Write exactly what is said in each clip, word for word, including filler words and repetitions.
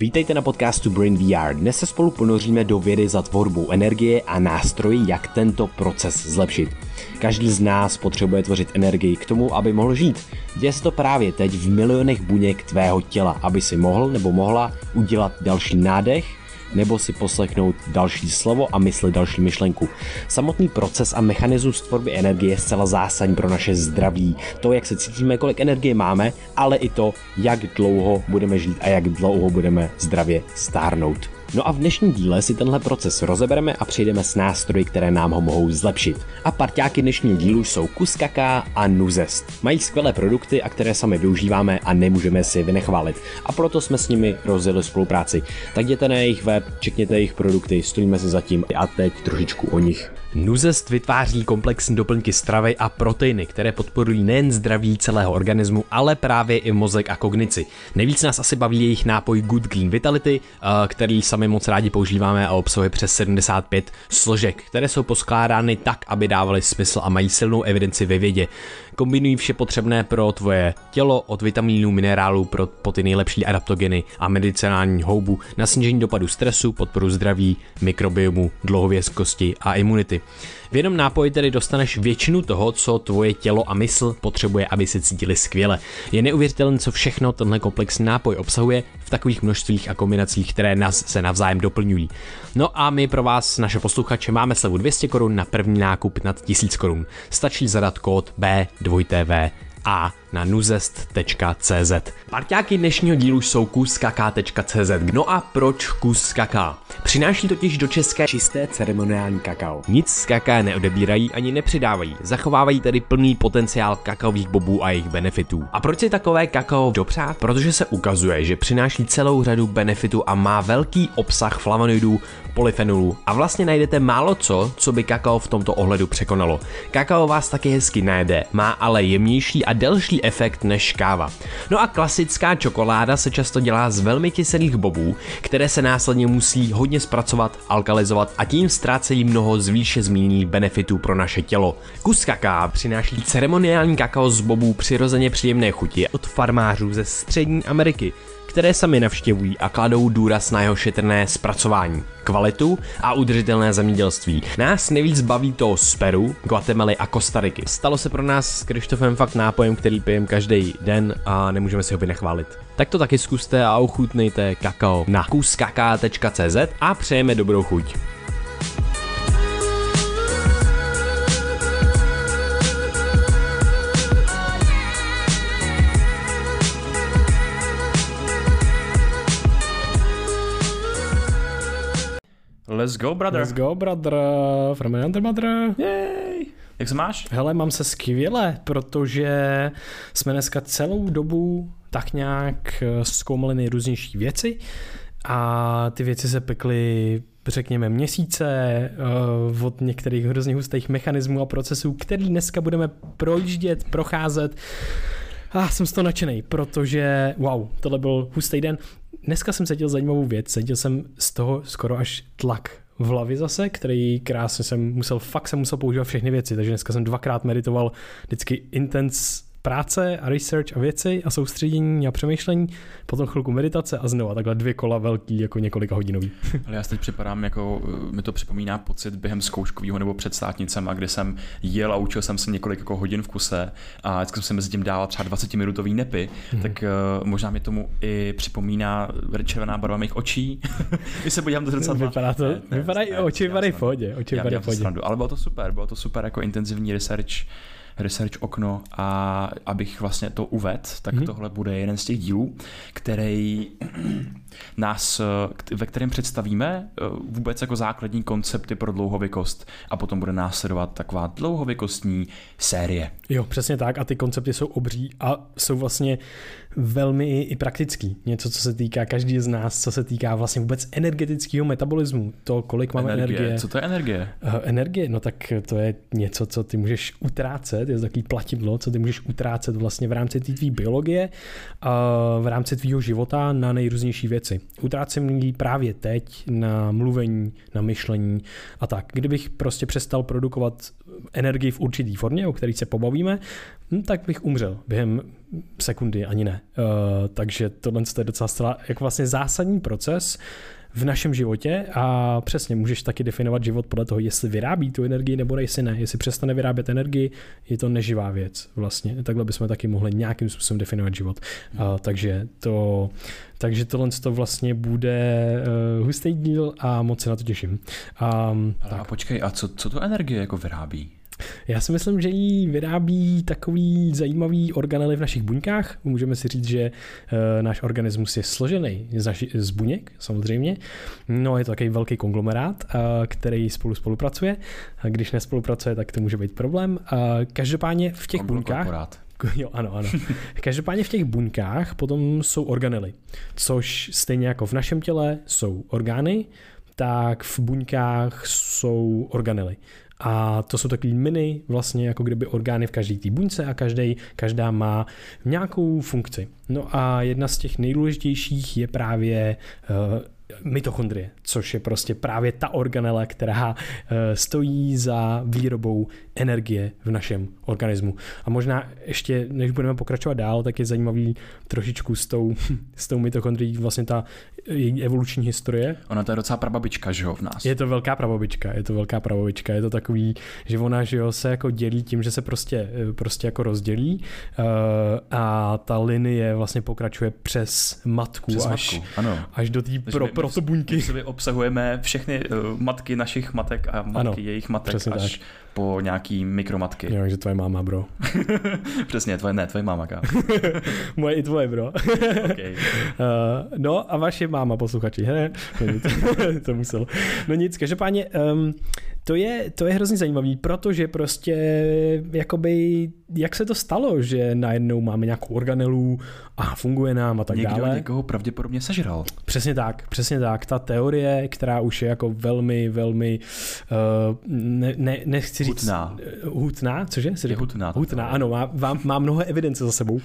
Vítejte na podcastu BrainVR. Dnes se spolu ponoříme do vědy za tvorbou energie a nástroji, jak tento proces zlepšit. Každý z nás potřebuje tvořit energii k tomu, aby mohl žít. Děje se to právě teď v milionech buněk tvého těla, aby si mohl nebo mohla udělat další nádech, nebo si poslechnout další slovo a myslet další myšlenku. Samotný proces a mechanismus tvorby energie je zcela zásadní pro naše zdraví. To, jak se cítíme, kolik energie máme, ale i to, jak dlouho budeme žít a jak dlouho budeme zdravě stárnout. No a v dnešním díle si tenhle proces rozebereme a přejdeme s nástroji, které nám ho mohou zlepšit. A parťáky dnešního dílu jsou Kuskaka a Nuzest. Mají skvělé produkty, a které sami využíváme a nemůžeme si je vynechválit. A proto jsme s nimi rozjeli spolupráci. Tak jděte na jejich web, čekněte jejich produkty, stojíme si zatím a teď trošičku o nich. Nuzest vytváří komplexní doplňky stravy a proteiny, které podporují nejen zdraví celého organismu, ale právě i mozek a kognici. Nejvíc nás asi baví jejich nápoj Good Green Vitality, který sami moc rádi používáme a obsahuje přes sedmdesát pět složek, které jsou poskládány tak, aby dávaly smysl a mají silnou evidenci ve vědě. Kombinují vše potřebné pro tvoje tělo, od vitaminů, minerálů pro, po ty nejlepší adaptogeny a medicinální houbu na snížení dopadu stresu, podporu zdraví, mikrobiomu, dlouhověkosti a imunity. V jednom nápoji tedy dostaneš většinu toho, co tvoje tělo a mysl potřebuje, aby se cítili skvěle. Je neuvěřitelné, co všechno tenhle komplexní nápoj obsahuje v takových množstvích a kombinacích, které nás se navzájem doplňují. No a my pro vás, naše posluchače, máme slevu dvě stě korun na první nákup nad tisíc korun. Stačí zadat kód B dva T V A na nuzest tečka cz. Parťáky dnešního dílu jsou kuskaka tečka cz. No a proč Kuskaka? Přináší totiž do České čisté ceremoniální kakao. Nic z kaká neodebírají ani nepřidávají, zachovávají tedy plný potenciál kakaových bobů a jejich benefitů. A proč si takové kakao dopřát? Protože se ukazuje, že přináší celou řadu benefitů a má velký obsah flavonoidů, polyfenolů a vlastně najdete málo co, co by kakao v tomto ohledu překonalo. Kakao vás taky hezky najede, má ale jemnější a delší efekt než káva. No a klasická čokoláda se často dělá z velmi kyselých bobů, které se následně musí hodně zpracovat, alkalizovat a tím ztrácejí mnoho z výše zmíněných benefitů pro naše tělo. Kuskaka přináší ceremoniální kakao z bobů přirozeně příjemné chuti od farmářů ze Střední Ameriky, které sami navštěvují a kladou důraz na jeho šetrné zpracování, kvalitu a udržitelné zemědělství. Nás nejvíc baví to z Peru, Guatemaly a Kostariky. Stalo se pro nás s Krištofem fakt nápojem, který pijeme každý den a nemůžeme si ho vynechválit. Tak to taky zkuste a ochutnejte kakao na kuskaka tečka cz a přejeme dobrou chuť. Let's go, brother. Let's go, brother. From another mother. Yay. Jak se máš? Hele, mám se skvěle, protože jsme dneska celou dobu tak nějak zkoumali nejrůznější věci a ty věci se pekly, řekněme, měsíce od některých hrozně hustých mechanismů a procesů, který dneska budeme projíždět, procházet. A ah, jsem z toho nadšenej, protože wow, tohle byl hustý den. Dneska jsem cítil zajímavou věc, cítil jsem z toho skoro až tlak v hlavě zase, který krásně jsem musel, fakt jsem musel používat všechny věci, takže dneska jsem dvakrát meditoval, vždycky intense práce a research a věci a soustředění a přemýšlení, potom chvilku meditace a znova takhle dvě kola velký, jako několika hodinový. Ale já si teď připadám, jako mi to připomíná pocit během zkouškového nebo před státnicema, kdy jsem jel a učil jsem se několik jako hodin v kuse a vždycky jsem se mezi tím dával třeba dvacetiminutový nepy, mm-hmm. tak uh, možná mě tomu i připomíná červená barva mých očí. Když se podívám do zrcadla. Vypadá to, ne, vypadají ne, oči, vypadají v pohodě. Oči vypadají v pohodě. Ale bylo to super, bylo to super jako intenzivní research. research okno a abych vlastně to uvedl, tak mm-hmm. tohle bude jeden z těch dílů, který nás, ve kterém představíme vůbec jako základní koncepty pro dlouhověkost a potom bude následovat taková dlouhověkostní série. Jo, přesně tak a ty koncepty jsou obří a jsou vlastně velmi i praktický. Něco, co se týká každý z nás, co se týká vlastně vůbec energetického metabolismu. To, kolik máme energie. energie. Co to je energie? Uh, energie, no tak to je něco, co ty můžeš utrácet, je to takový platidlo, co ty můžeš utrácet vlastně v rámci té tvý biologie, uh, v rámci tvýho života na nejrůznější věci, věci. Utrácím ji právě teď na mluvení, na myšlení a tak. Kdybych prostě přestal produkovat energii v určitý formě, o které se pobavíme, tak bych umřel během sekundy, ani ne. Uh, takže tohle je docela zcela, jako vlastně zásadní proces v našem životě a přesně můžeš taky definovat život podle toho, jestli vyrábí tu energii nebo jestli ne. Jestli přestane vyrábět energii, je to neživá věc vlastně. Takhle bychom taky mohli nějakým způsobem definovat život. Uh, takže to, takže tohle to vlastně bude uh, hustý díl a moc se na to těším. Um, a tak. Počkej, a co, co to energie jako vyrábí? Já si myslím, že ji vyrábí takový zajímavý organely v našich buňkách. Můžeme si říct, že e, náš organismus je složený z, naši, z buněk, samozřejmě. No, je to takový velký konglomerát, a, který spolu spolupracuje. A když nespolupracuje, tak to může být problém. A, každopádně v těch buňkách... Jo, ano, ano. Každopádně v těch buňkách potom jsou organely, což stejně jako v našem těle jsou orgány, tak v buňkách jsou organely. A to jsou takový mini, vlastně jako kdyby orgány v každé té buňce a každý, každá má nějakou funkci. No a jedna z těch nejdůležitějších je právě uh, mitochondrie, což je prostě právě ta organela, která uh, stojí za výrobou energie v našem organismu. A možná ještě, než budeme pokračovat dál, tak je zajímavý trošičku s tou, s tou mitochondrií vlastně ta její evoluční historie. Ona to je docela prababička, že jo, v nás. Je to velká prababička, je to velká prababička, je to takový, že ona, že jo, se jako dělí tím, že se prostě, prostě jako rozdělí uh, a ta linie vlastně pokračuje přes matku, přes až, matku. Ano. Až do té pro, protobuňky. My sobě obsahujeme všechny uh, matky našich matek a matky ano, jejich matek až tak. Po nějaký mikromatky. Jo, takže tvoje máma, bro. Přesně, tvoje ne, tvoje máma, kámo. Moje i tvoje, bro. Okay. uh, no a vaše máma, posluchači. He, to musel. No nic, každopádně, um, to, je, to je hrozně zajímavý, protože prostě jakoby, jak se to stalo, že najednou máme nějakou organelu a funguje nám a tak někdo dále. Někdo někoho pravděpodobně sežral. Přesně tak, přesně tak. Ta teorie, která už je jako velmi, velmi, uh, ne, ne, nechci říct... Hutná. Hutná, cože? Je hutná. Hutná, ano, má, má, má mnoho evidence za sebou.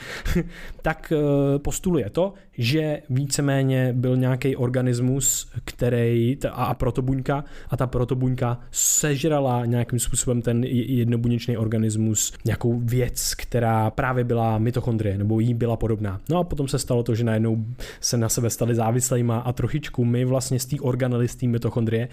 Tak uh, postuluje to, že víceméně byl nějaký organismus, který, ta, a protobuňka, a ta protobuňka sežrala nějakým způsobem ten jednobuněčný organismus, nějakou věc, která právě byla mitochondrie, nebo jí byla podobná. No a potom se stalo to, že najednou se na sebe staly závislejma a trošičku my vlastně z té organely, z té mitochondrie,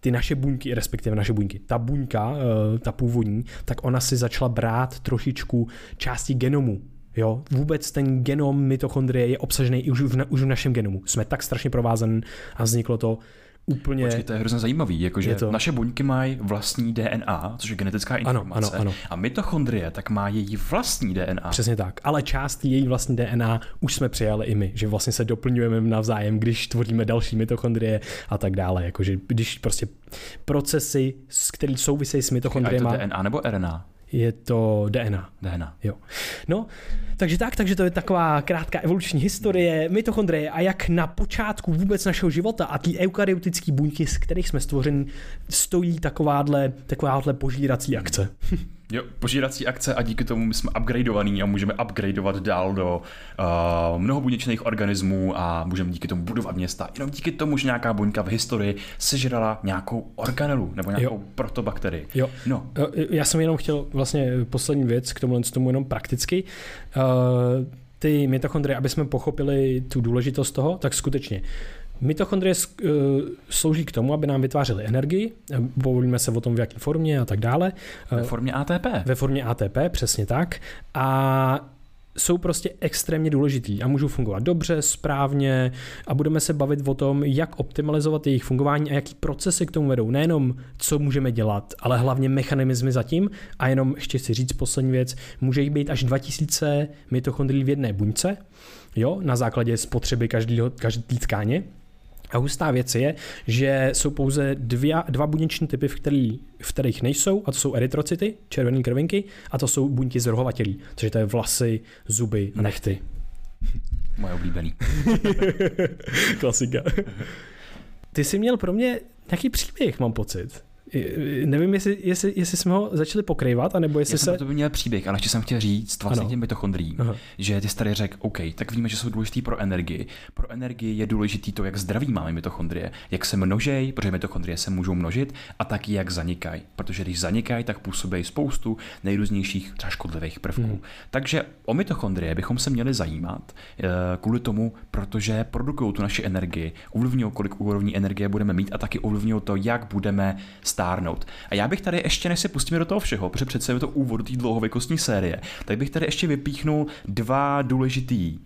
ty naše buňky, respektive naše buňky, ta buňka, ta původní, tak ona si začala brát trošičku části genomu. Jo, vůbec ten genom mitochondrie je obsažený i už v, na, už v našem genomu. Jsme tak strašně provázaný a vzniklo to úplně... Počkej, to je hrozně zajímavý, jakože to... naše buňky mají vlastní D N A, což je genetická informace, ano, ano, ano. A mitochondrie tak má její vlastní D N A. Přesně tak, ale část její vlastní D N A už jsme přijali i my, že vlastně se doplňujeme navzájem, když tvoříme další mitochondrie a tak dále, jakože když prostě procesy, které souvisejí s mitochondriema... A je to D N A nebo R N A? Je to D N A. D N A. Jo. No, takže tak, takže to je taková krátká evoluční historie mitochondrie a jak na počátku vůbec našeho života a ty eukaryotické buňky, z kterých jsme stvořeni, stojí takováhle, takováhle požírací akce. Jo, požírací akce a díky tomu my jsme upgradeovaní a můžeme upgradeovat dál do uh, mnohobuněčných organismů a můžeme díky tomu budovat města. Jenom díky tomu, že nějaká buňka v historii sežrala nějakou organelu nebo nějakou jo. protobakterii. Jo. No. Já jsem jenom chtěl vlastně poslední věc k tomuhle, tomu jenom prakticky. Uh, ty mitochondrie, aby jsme pochopili tu důležitost toho, tak skutečně mitochondrie slouží k tomu, aby nám vytvářely energii, bavíme se o tom, v jaké formě a tak dále. Ve formě A T P. Ve formě A T P, přesně tak. A jsou prostě extrémně důležitý a můžou fungovat dobře, správně a budeme se bavit o tom, jak optimalizovat jejich fungování a jaký procesy k tomu vedou. Nejenom, co můžeme dělat, ale hlavně mechanismy zatím. A jenom ještě si říct poslední věc, může jich být až dva tisíce mitochondrií v jedné buňce, jo, na základě spotřeby každého, každý tkáně. A hustá věc je, že jsou pouze dvě, dva buněční typy, v, který, v kterých nejsou, a to jsou erytrocyty, červené krvinky, a to jsou buňky z rohovatělí, což to je vlasy, zuby a nehty. Moje oblíbený. Klasika. Ty jsi měl pro mě nějaký příběh, mám pocit. nevím, jestli, jestli, jestli jsme ho začali pokrývat, anebo jestli já jsem se... to by měl příběh, ale ještě jsem chtěl říct vlastně těm mitochondriím, že ty jsi tady řekl, OK, tak víme, že jsou důležitý pro energii. Pro energii je důležitý to, jak zdraví máme mitochondrie, jak se množejí, protože mitochondrie se můžou množit, a taky jak zanikají, protože když zanikají, tak působí spoustu nejrůznějších třeba škodlivých prvků. Hmm. Takže o mitochondrie bychom se měli zajímat kvůli tomu, protože produkují tu naši energii, ovlivňují, kolik úrovní energie budeme mít, a taky ovlivňují to, jak budeme stárnout. A já bych tady ještě, než se pustíme do toho všeho, protože přece je to úvod té dlouhověkostní série, tak bych tady ještě vypíchnul dva důležitý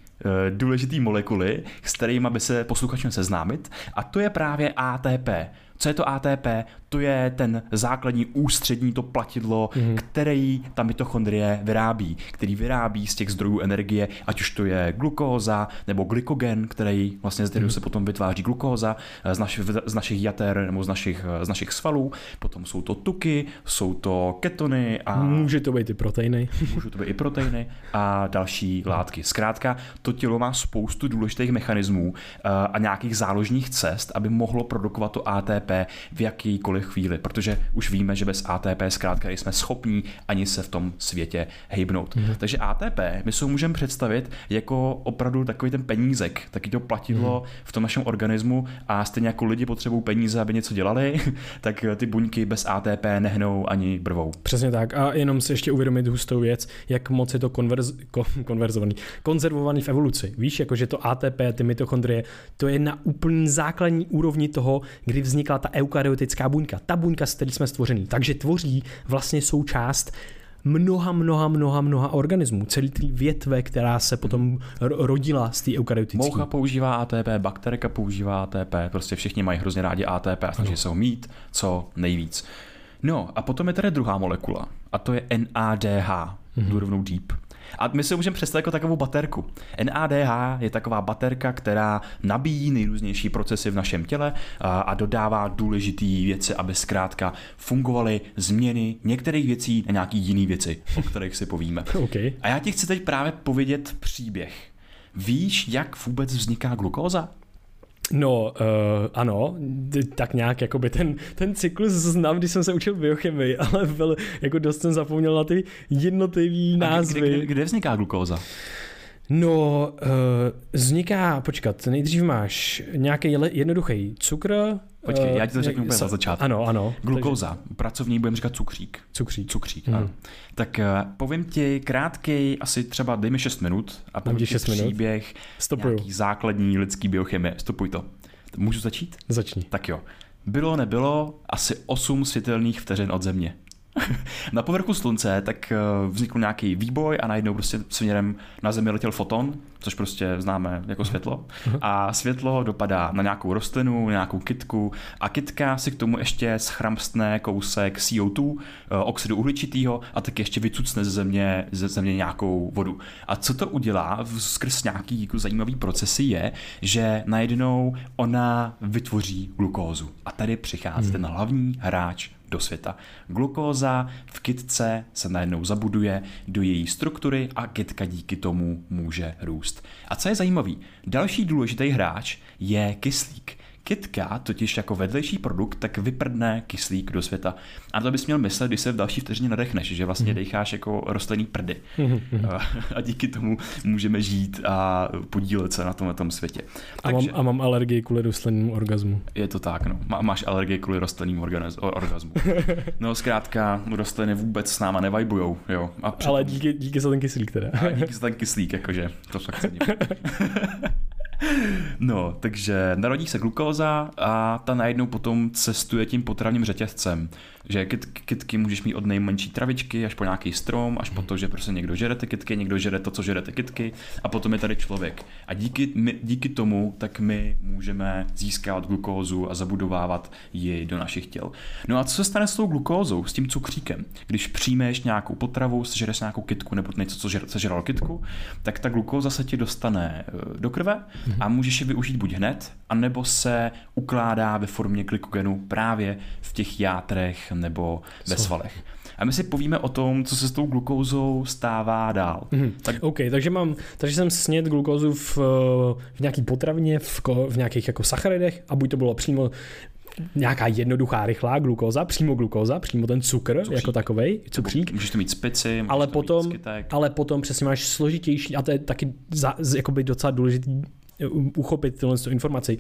důležitý molekuly, s kterými by se posluchačům seznámit, a to je právě A T P. Co je to A T P? To je ten základní ústřední, to platidlo, mm-hmm. který ta mitochondrie vyrábí, který vyrábí z těch zdrojů energie, ať už to je glukóza nebo glykogen, který vlastně z kterého mm-hmm. se potom vytváří glukóza z našich, z našich jater nebo z našich, z našich svalů. Potom jsou to tuky, jsou to ketony a... Může to být i proteiny. Můžou to být i proteiny a další látky. Zkrátka, to tělo má spoustu důležitých mechanismů a nějakých záložních cest, aby mohlo produkovat to A T P v jakýkoliv chvíli, protože už víme, že bez A T P zkrátka jsme schopní ani se v tom světě hejbnout. Mm. Takže A T P my si můžeme představit jako opravdu takový ten penízek, taky to platidlo mm. v tom našem organismu, a stejně jako lidi potřebují peníze, aby něco dělali, tak ty buňky bez A T P nehnou ani brvou. Přesně tak, a jenom si ještě uvědomit hustou věc, jak moc je to konverz, konverzovaný, konzervovaný v evoluci. Víš, jakože to A T P, ty mitochondrie, to je na úplně základní úrovni toho, kdy vznikla ta eukaryotická buňka. Ta buňka, z které jsme stvořený. Takže tvoří vlastně součást mnoha, mnoha, mnoha, mnoha organismů. Celý ty větve, která se potom rodila z té eukaryotické. Moucha používá A T P, bakterka používá A T P, prostě všichni mají hrozně rádi A T P a snaží se ho mít co nejvíc. No a potom je tady druhá molekula a to je N A D H, mm-hmm. jdu rovnou deep. A my si můžeme představit jako takovou baterku. N A D H je taková baterka, která nabíjí nejrůznější procesy v našem těle a dodává důležité věci, aby zkrátka fungovaly změny některých věcí na nějaký jiný věci, o kterých si povíme. Okay. A já ti chci teď právě povědět příběh. Víš, jak vůbec vzniká glukóza? No, uh, ano, tak nějak jakoby ten, ten cyklus znám, když jsem se učil biochemii, ale byl, jako dost jsem zapomněl na ty jednotlivý názvy. Kde, kde, kde vzniká glukóza? No, uh, vzniká, počkat, nejdřív máš nějaký jednoduchý cukr. Počkej, já ti to řeknu úplně na začátku. Ano, ano. Glukóza, takže... pracovní budeme říkat cukřík. Cukřík. Cukřík, ano. Hmm. Tak uh, povím ti krátkej, asi třeba dej mi šest minut a povím ti příběh nějaký základní lidský biochemie. Stopuj to. Můžu začít? Začni. Tak jo. Bylo, nebylo, asi osm světelných vteřin od Země. Na povrchu Slunce tak vznikl nějaký výboj a najednou prostě směrem na Zemi letěl foton, což prostě známe jako světlo. A světlo dopadá na nějakou rostlinu, nějakou kytku a kytka si k tomu ještě schramstne kousek C O dva, oxidu uhličitýho, a taky ještě vycucne ze země, ze země nějakou vodu. A co to udělá skrz nějaký jako zajímavý procesy je, že najednou ona vytvoří glukózu. A tady přichází hmm. ten hlavní hráč do světa. Glukóza v kytce se najednou zabuduje do její struktury a kytka díky tomu může růst. A co je zajímavý, další důležitý hráč je kyslík. Kytka totiž jako vedlejší produkt tak vyprdne kyslík do světa. A to bys měl myslet, když se v další vteřině nadechneš, že vlastně mm. decháš jako rostlinný prdy. Mm. A díky tomu můžeme žít a podílet se na tomhle tom světě. A, takže... mám, a mám alergii kvůli rostlinnému orgazmu. Je to tak, no. Má, máš alergii kvůli rostlinnému orgaz, orgazmu. No zkrátka, rostliny vůbec s náma nevajbujou, jo. A přitom... Ale díky, díky za ten kyslík teda. A díky za ten kyslík, jakože. To fakt cením. No, takže narodí se glukóza a ta najednou potom cestuje tím potravním řetězcem, že kyt, kytky můžeš mít od nejmenší travičky až po nějaký strom, až po to, že prostě někdo žere ty kytky, někdo žere to, co žere ty kytky, a potom je tady člověk. A díky, my, díky tomu tak my můžeme získávat glukózu a zabudovávat ji do našich těl. No a co se stane s tou glukózou, s tím cukříkem? Když přijmeš nějakou potravu, sežereš nějakou kytku nebo něco, co žer, sežeral kytku, tak ta glukóza se ti dostane do krve a můžeš ji využít buď hned, anebo se ukládá ve formě glykogenu právě v těch játrech nebo ve svalech. A my si povíme o tom, co se s tou glukózou stává dál. Mm. Tak... OK, takže mám, takže jsem snědl glukózu v, v nějaký potravně, v, v nějakých jako sacharidech, a buď to bylo přímo nějaká jednoduchá, rychlá glukóza, přímo glukóza, přímo ten cukr, cukřík. Jako takovej, cukřík. Můžeš to mít speci, ale potom, mít ale potom přesně máš složitější, a to je taky za, jakoby docela důležitý uchopit tyhle informaci.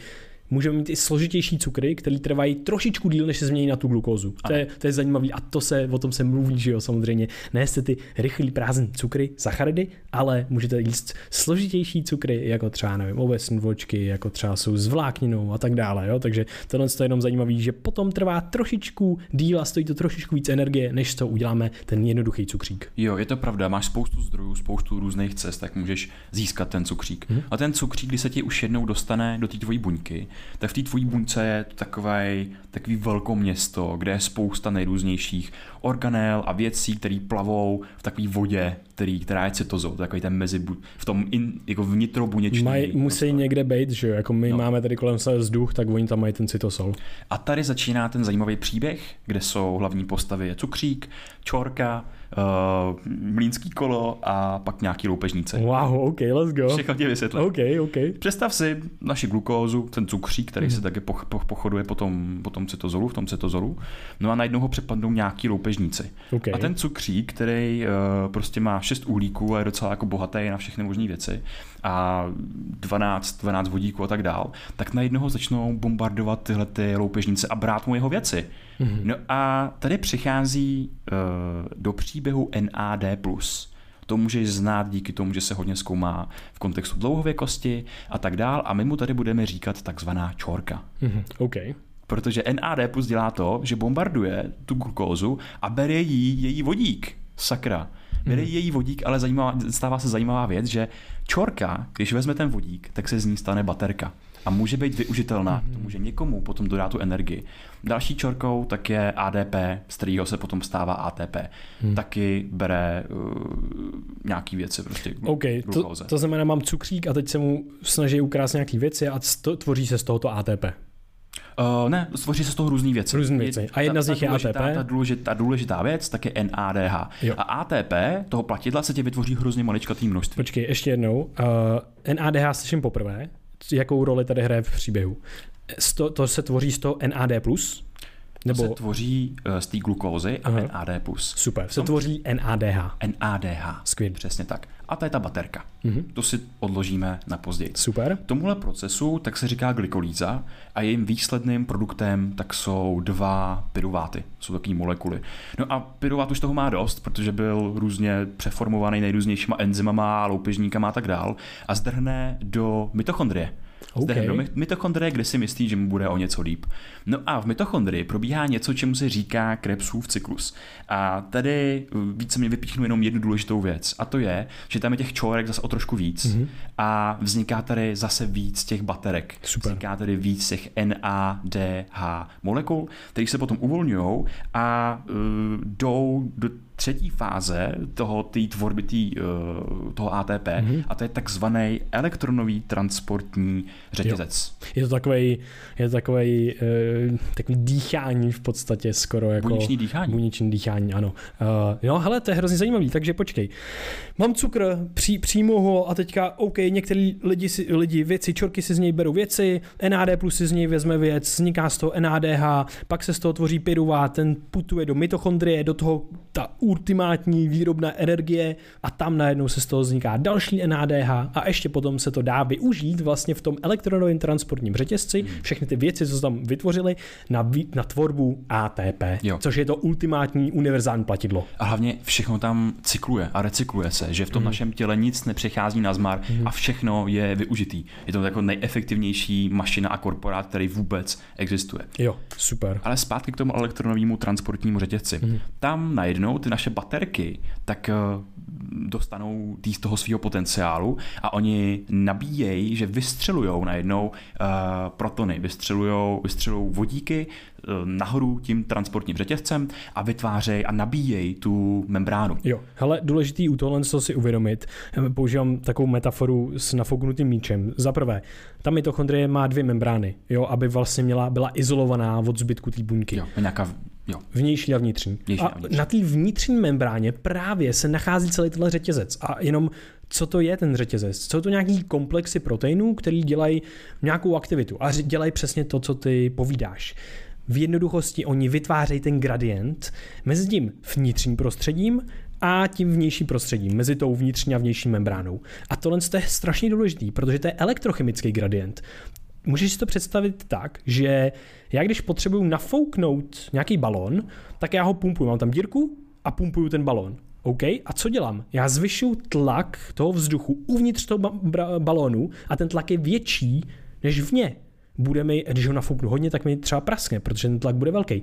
Můžeme mít i složitější cukry, které trvají trošičku díl, než se změní na tu glukózu. To je, to je zajímavý a to se, o tom se mluví, že jo, samozřejmě. Ne jste ty rychlý prázdný cukry, sacharidy, ale můžete jíst složitější cukry, jako třeba, nevím, ovesné vločky, jako třeba jsou s vlákninou a tak dále. Jo? Takže tohle je jenom zajímavý, že potom trvá trošičku díl a stojí to trošičku víc energie, než to uděláme ten jednoduchý cukřík. Jo, je to pravda, máš spoustu zdrojů, spoustu různých cest, tak můžeš získat ten cukřík. Hmm. A ten cukřík, když se ti už jednou dostane do té tvojí buňky, tak v té tvojí buňce je to takové, takový velkoměsto, kde je spousta nejrůznějších organel a věcí, které plavou v takové vodě, který, která je cytozou, takový ten mezi v tom in, jako vnitrobuněčný. Maj, musí někde být, že jo, jako my no. máme tady kolem sebe vzduch, tak oni tam mají ten cytosol. A tady začíná ten zajímavý příběh, kde jsou hlavní postavy cukřík, čorka, Uh, mlýnský kolo a pak nějaký loupežnice. Wow, ok, let's go. Všechno tě vysvětlím. Okay, okay. Představ si naši glukózu, ten cukřík, který mm. se taky poch, poch, pochoduje po tom, po tom cytozolu, v tom cytozolu, no a najednou ho přepadnou nějaký loupežníci. Okay. A ten cukřík, který uh, prostě má šest uhlíků a je docela jako bohatý na všechny možné věci a dvanáct, dvanáct vodíků a tak dál, tak najednou ho začnou bombardovat tyhle ty loupežníci a brát mu jeho věci. Mm. No a tady přichází uh, do příběhu N A D plus. To můžeš znát díky tomu, že se hodně zkoumá v kontextu dlouhověkosti a tak dál. A my mu tady budeme říkat takzvaná čorka. Mm-hmm. Okay. Protože N A D plus dělá to, že bombarduje tu glukózu a bere jí její vodík. Sakra. Bere mm-hmm. její vodík, ale zajímavá, stává se zajímavá věc, že čorka, když vezme ten vodík, tak se z ní stane baterka. A může být využitelná, mm-hmm. to může někomu potom dodá tu energii. Další čorkou tak je A D P, z kterého se potom stává A T P. Mm. Taky bere uh, nějaký věci prostě. OK, to, to znamená, mám cukřík a teď se mu snaží ukrást nějaký věci a sto, tvoří se z tohoto A T P. Uh, ne, tvoří se z toho různý věci. Různý věci. A jedna ta, z nich je důležitá, A T P. Ta důležitá, důležitá věc tak je N A D H. Jo. A A T P, toho platidla, se ti vytvoří hrozně maličkatý množství. Počkej, ještě jednou. Uh, N A D H slyším poprvé. Jakou roli tady hraje v příběhu? Sto, to se tvoří z toho N A D plus? Nebo... To se tvoří z té glukózy a aha. N A D plus. Super, se tvoří N A D H. N A D H, skvělý. Přesně tak. A to je ta baterka. Mm-hmm. To si odložíme na později. Super. Tomuhle procesu tak se říká glykolýza a jejím výsledným produktem tak jsou dva pyruváty. Jsou takové molekuly. No a pyruvát už toho má dost, protože byl různě přeformovaný nejrůznějšíma enzymama, loupežníkama a tak dál a zdrhne do mitochondrie. Okay. Do mitochondrie, kde si myslí, že mu bude o něco líp. No a v mitochondrii probíhá něco, čemu se říká Krebsův cyklus. A tady více mě vypíchnu jenom jednu důležitou věc. A to je, že tam je těch čorek zase o trošku víc. Mm-hmm. A vzniká tady zase víc těch baterek. Super. Vzniká tady víc těch N A D H molekul, které se potom uvolňují a uh, jdou do třetí fáze toho tý tvorby tý, toho A T P mm-hmm. a to je takzvaný elektronový transportní řetězec. Jo. Je to takový je to takový, uh, takový dýchání v podstatě skoro jako buněční dýchání. Buněční dýchání, ano. Uh, jo, hele, to je hrozně zajímavý, takže počkej. Mám cukr, pří, přijmu ho a teďka OK, některý lidi si, lidi věci, čorky si z něj berou věci, N A D plus si z něj vezme věc, vzniká z toho N A D H, pak se z toho tvoří pyruvát, ten putuje do mitochondrie, do toho ta ultimátní výrobná energie a tam najednou se z toho vzniká další N A D H a ještě potom se to dá využít vlastně v tom elektronovém transportním řetězci, hmm. všechny ty věci, co se tam vytvořily, na, vý, na tvorbu A T P, jo. Což je to ultimátní univerzální platidlo. A hlavně všechno tam cykluje a recykluje se, že v tom hmm. našem těle nic nepřechází na zmar hmm. a všechno je využitý. Je to jako nejefektivnější mašina a korporát, který vůbec existuje. Jo, super. Ale zpátky k tomu elektronovému transportnímu řetězci. Hmm. Tam najednou ty naše baterky tak dostanou z toho svého potenciálu a oni nabíjejí, že vystřelujou najednou protony, vystřelujou, vystřelujou vodíky nahoru tím transportním řetězcem a vytvářejí a nabíjejí tu membránu. Jo, hele, důležitý u tohle si uvědomit, používám takovou metaforu s nafouknutým míčem. Za prvé, ta mitochondrie má dvě membrány, jo, aby vlastně měla, byla izolovaná od zbytku té buňky. Jo, nějaká Jo. Vnější a vnitřní. Vnější a vnitřní. Na té vnitřní membráně právě se nachází celý tenhle řetězec. A jenom co to je ten řetězec? Jsou to nějaký komplexy proteinů, které dělají nějakou aktivitu a dělají přesně to, co ty povídáš. V jednoduchosti oni vytvářejí ten gradient mezi tím vnitřním prostředím a tím vnějším prostředím, mezi tou vnitřní a vnější membránou. A tohle je strašně důležitý, protože to je elektrochemický gradient. Můžeš si to představit tak, že já když potřebuju nafouknout nějaký balón, tak já ho pumpuju, mám tam dírku a pumpuju ten balón. OK, a co dělám? Já zvyšuju tlak toho vzduchu uvnitř toho ba- balónu a ten tlak je větší než vně. Bude mi, když ho nafouknu hodně, tak mi třeba praskne, protože ten tlak bude velký.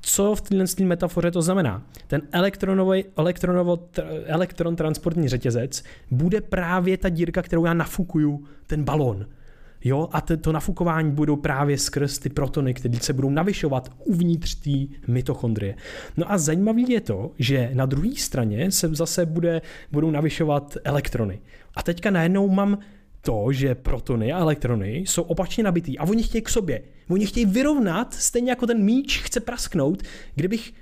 Co v této metafoře to znamená? Ten elektronový, elektronovo, elektron transportní řetězec bude právě ta dírka, kterou já nafukuju ten balón. Jo, a to nafukování budou právě skrz ty protony, které se budou navyšovat uvnitř té mitochondrie. No a zajímavé je to, že na druhé straně se zase bude, budou navyšovat elektrony. A teďka najednou mám to, že protony a elektrony jsou opačně nabitý a oni chtějí k sobě. Oni chtějí vyrovnat, stejně jako ten míč chce prasknout. Kdybych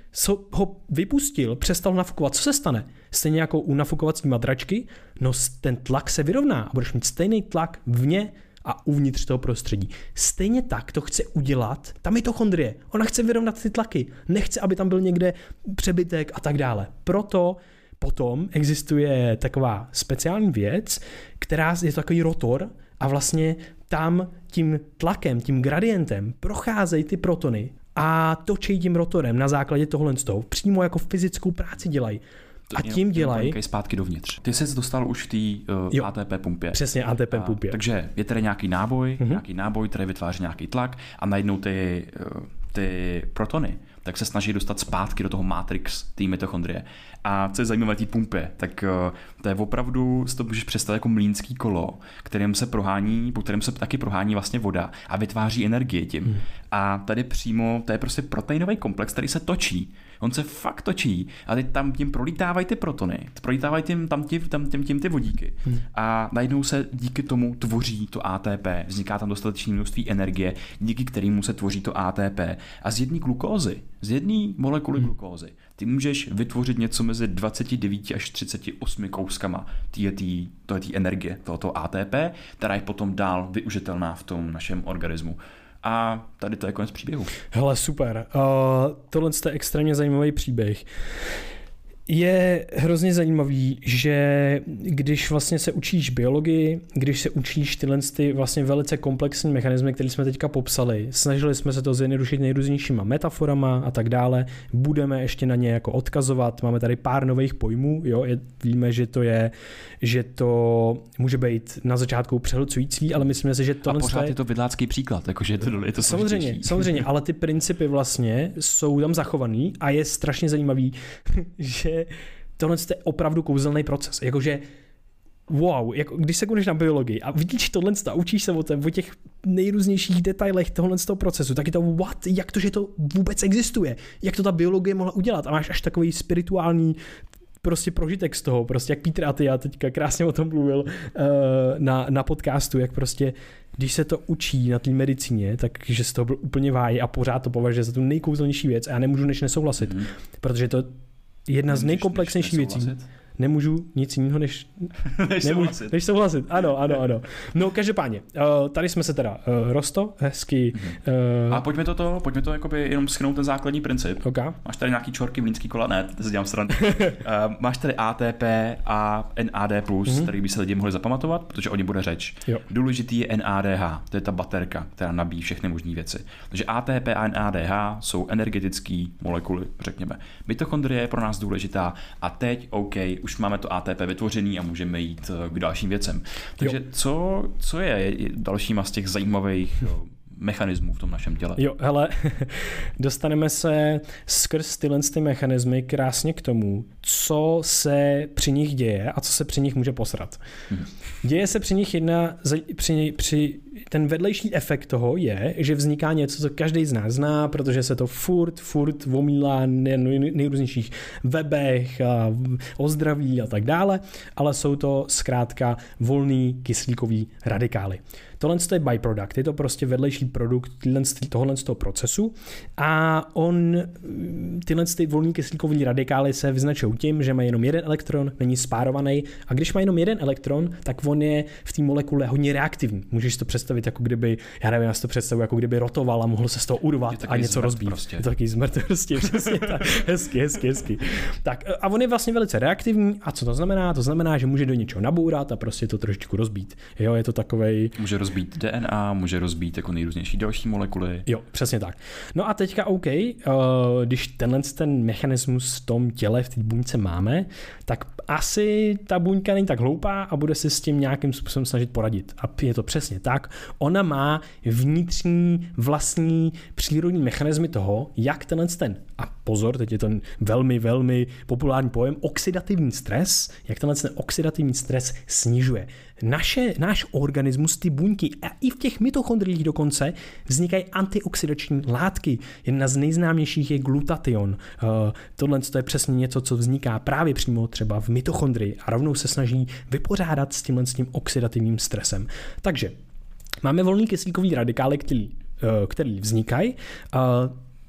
ho vypustil, přestal nafukovat, co se stane? Stejně jako u nafukovací matračky, no ten tlak se vyrovná a budeš mít stejný tlak vně a uvnitř toho prostředí. Stejně tak to chce udělat ta mitochondrie. Ona chce vyrovnat ty tlaky. Nechce, aby tam byl někde přebytek a tak dále. Proto potom existuje taková speciální věc, která je takový rotor a vlastně tam tím tlakem, tím gradientem procházejí ty protony a točí tím rotorem na základě tohle stov, přímo jako fyzickou práci dělají. A tím dělají zpátky dovnitř. Ty jsi dostal už v té uh, A T P pumpě. Přesně, A T P a, pumpě. Takže je tady nějaký náboj, mm-hmm. nějaký náboj, který vytváří nějaký tlak a najednou ty, ty protony tak se snaží dostat zpátky do toho matrix té mitochondrie. A co je zajímavé té pumpě, tak to je opravdu, si to můžeš představit jako mlýnský kolo, kterým se prohání, po kterém se taky prohání vlastně voda a vytváří energii tím. Hmm. A tady přímo, to je prostě proteinový komplex, který se točí. On se fakt točí a teď tam tím prolítávají ty protony, prolítávají tím, tam tím, tam tím, tím ty vodíky. Hmm. A najednou se díky tomu tvoří to A T P, vzniká tam dostatečné množství energie, díky kterému se tvoří to A T P. A z jedné glukózy, z jedné molekuly hmm. glukózy, ty můžeš vytvořit něco mezi dvacet devět až třicet osm kouskama této energie, tohoto A T P, která je potom dál využitelná v tom našem organismu. A tady to je konec příběhu. Hele, super. Uh, tohle je extrémně zajímavý příběh. Je hrozně zajímavý, že když vlastně se učíš biologii, když se učíš tyhle ty vlastně velice komplexní mechanismy, které jsme teďka popsali, snažili jsme se to zjednodušit nejrůznějšíma metaforama a tak dále, budeme ještě na ně jako odkazovat, máme tady pár nových pojmů, jo? Je, víme, že to je, že to může být na začátku přehlcující, ale myslíme si, že tohle... A pořád je to vidlácký příklad, jakože je to je to samozřejmě, složitější. Samozřejmě, ale ty principy vlastně jsou tam zachovaný a je strašně zajímavý, že tohle je opravdu kouzelný proces. Jakože wow, jako, když se koneš na biologii a vidíš tohle a učíš se o, tom, o těch nejrůznějších detailech tohle z toho procesu, tak je to what, jak to, že to vůbec existuje, jak to ta biologie mohla udělat a máš až takový spirituální prostě prožitek z toho, prostě jak Petr Atia teďka krásně o tom mluvil uh, na, na podcastu, jak prostě když se to učí na té medicíně, takže z toho byl úplně váj a pořád to považuje za tu nejkouzelnější věc a já nemůžu než nesouhlasit, mm. protože to jedna Nemůžeš z nejkomplexnějších věcí. Nemůžu nic jiného, než, než, nemůžu, souhlasit. než souhlasit. Ano, ano, ano. No každopádně, tady jsme se teda rosto, hezky. Mm-hmm. Uh... A pojďme to, to, pojďme to jakoby jenom schnout ten základní princip. Okay. Máš tady nějaký čorky, mlýnský kola, ne, to se dělám srandu. uh, máš tady A T P a N A D plus, mm-hmm. který by se lidi mohli zapamatovat, protože o ně bude řeč. Jo. Důležitý je N A D H, to je ta baterka, která nabíjí všechny možné věci. Takže A T P a N A D H jsou energetické molekuly, řekněme. Mitochondrie je pro nás důležitá a teď OK, už máme to A T P vytvořený a můžeme jít k dalším věcem. Takže co, co je dalšíma z těch zajímavých mechanismů v tom našem těle? Jo, hele, dostaneme se skrz tyhle ty mechanismy krásně k tomu, co se při nich děje a co se při nich může posrat. Hmm. Děje se při nich jedna, při, při, ten vedlejší efekt toho je, že vzniká něco, co každý z nás zná, protože se to furt, furt omílá na nejrůznějších webech, a o zdraví a tak dále, ale jsou to zkrátka volný kyslíkový radikály. Tohle je byproduct, je to prostě vedlejší produkt tohohle procesu a on, tyhle volný kyslíkový radikály se vyznačují tím, že mají jenom jeden elektron, není spárovaný a když má jenom jeden elektron, tak on je v té molekule hodně reaktivní. Můžeš to představit teď jako kdyby, já nevím, já si to představu, jako kdyby rotoval a mohl se z toho urvat a něco rozbít. Prostě. Je to taky zmrt prostě, přesně tak. Hezky, hezky, hezky. Tak a on je vlastně velice reaktivní a co to znamená? To znamená, že může do něčeho nabourat a prostě to trošičku rozbít. Jo, je to takovej... Může rozbít D N A, může rozbít jako nejrůznější další molekuly. Jo, přesně tak. No a teďka OK, když tenhle ten mechanismus v tom těle, v té buňce máme, tak asi ta buňka není tak hloupá a bude si s tím nějakým způsobem snažit poradit. A je to přesně tak. Ona má vnitřní vlastní přírodní mechanismy toho, jak tenhle ten, a pozor, teď je to velmi, velmi populární pojem, oxidativní stres, jak tenhle ten oxidativní stres snižuje. Naše, náš organismus, ty buňky a i v těch mitochondriích dokonce vznikají antioxidační látky. Jedna z nejznámějších je glutation. Uh, tohle je přesně něco, co vzniká právě přímo třeba v mitochondrii a rovnou se snaží vypořádat s tímhle s tím oxidativním stresem. Takže máme volný kyslíkový radikály, který, uh, který vznikají. Uh,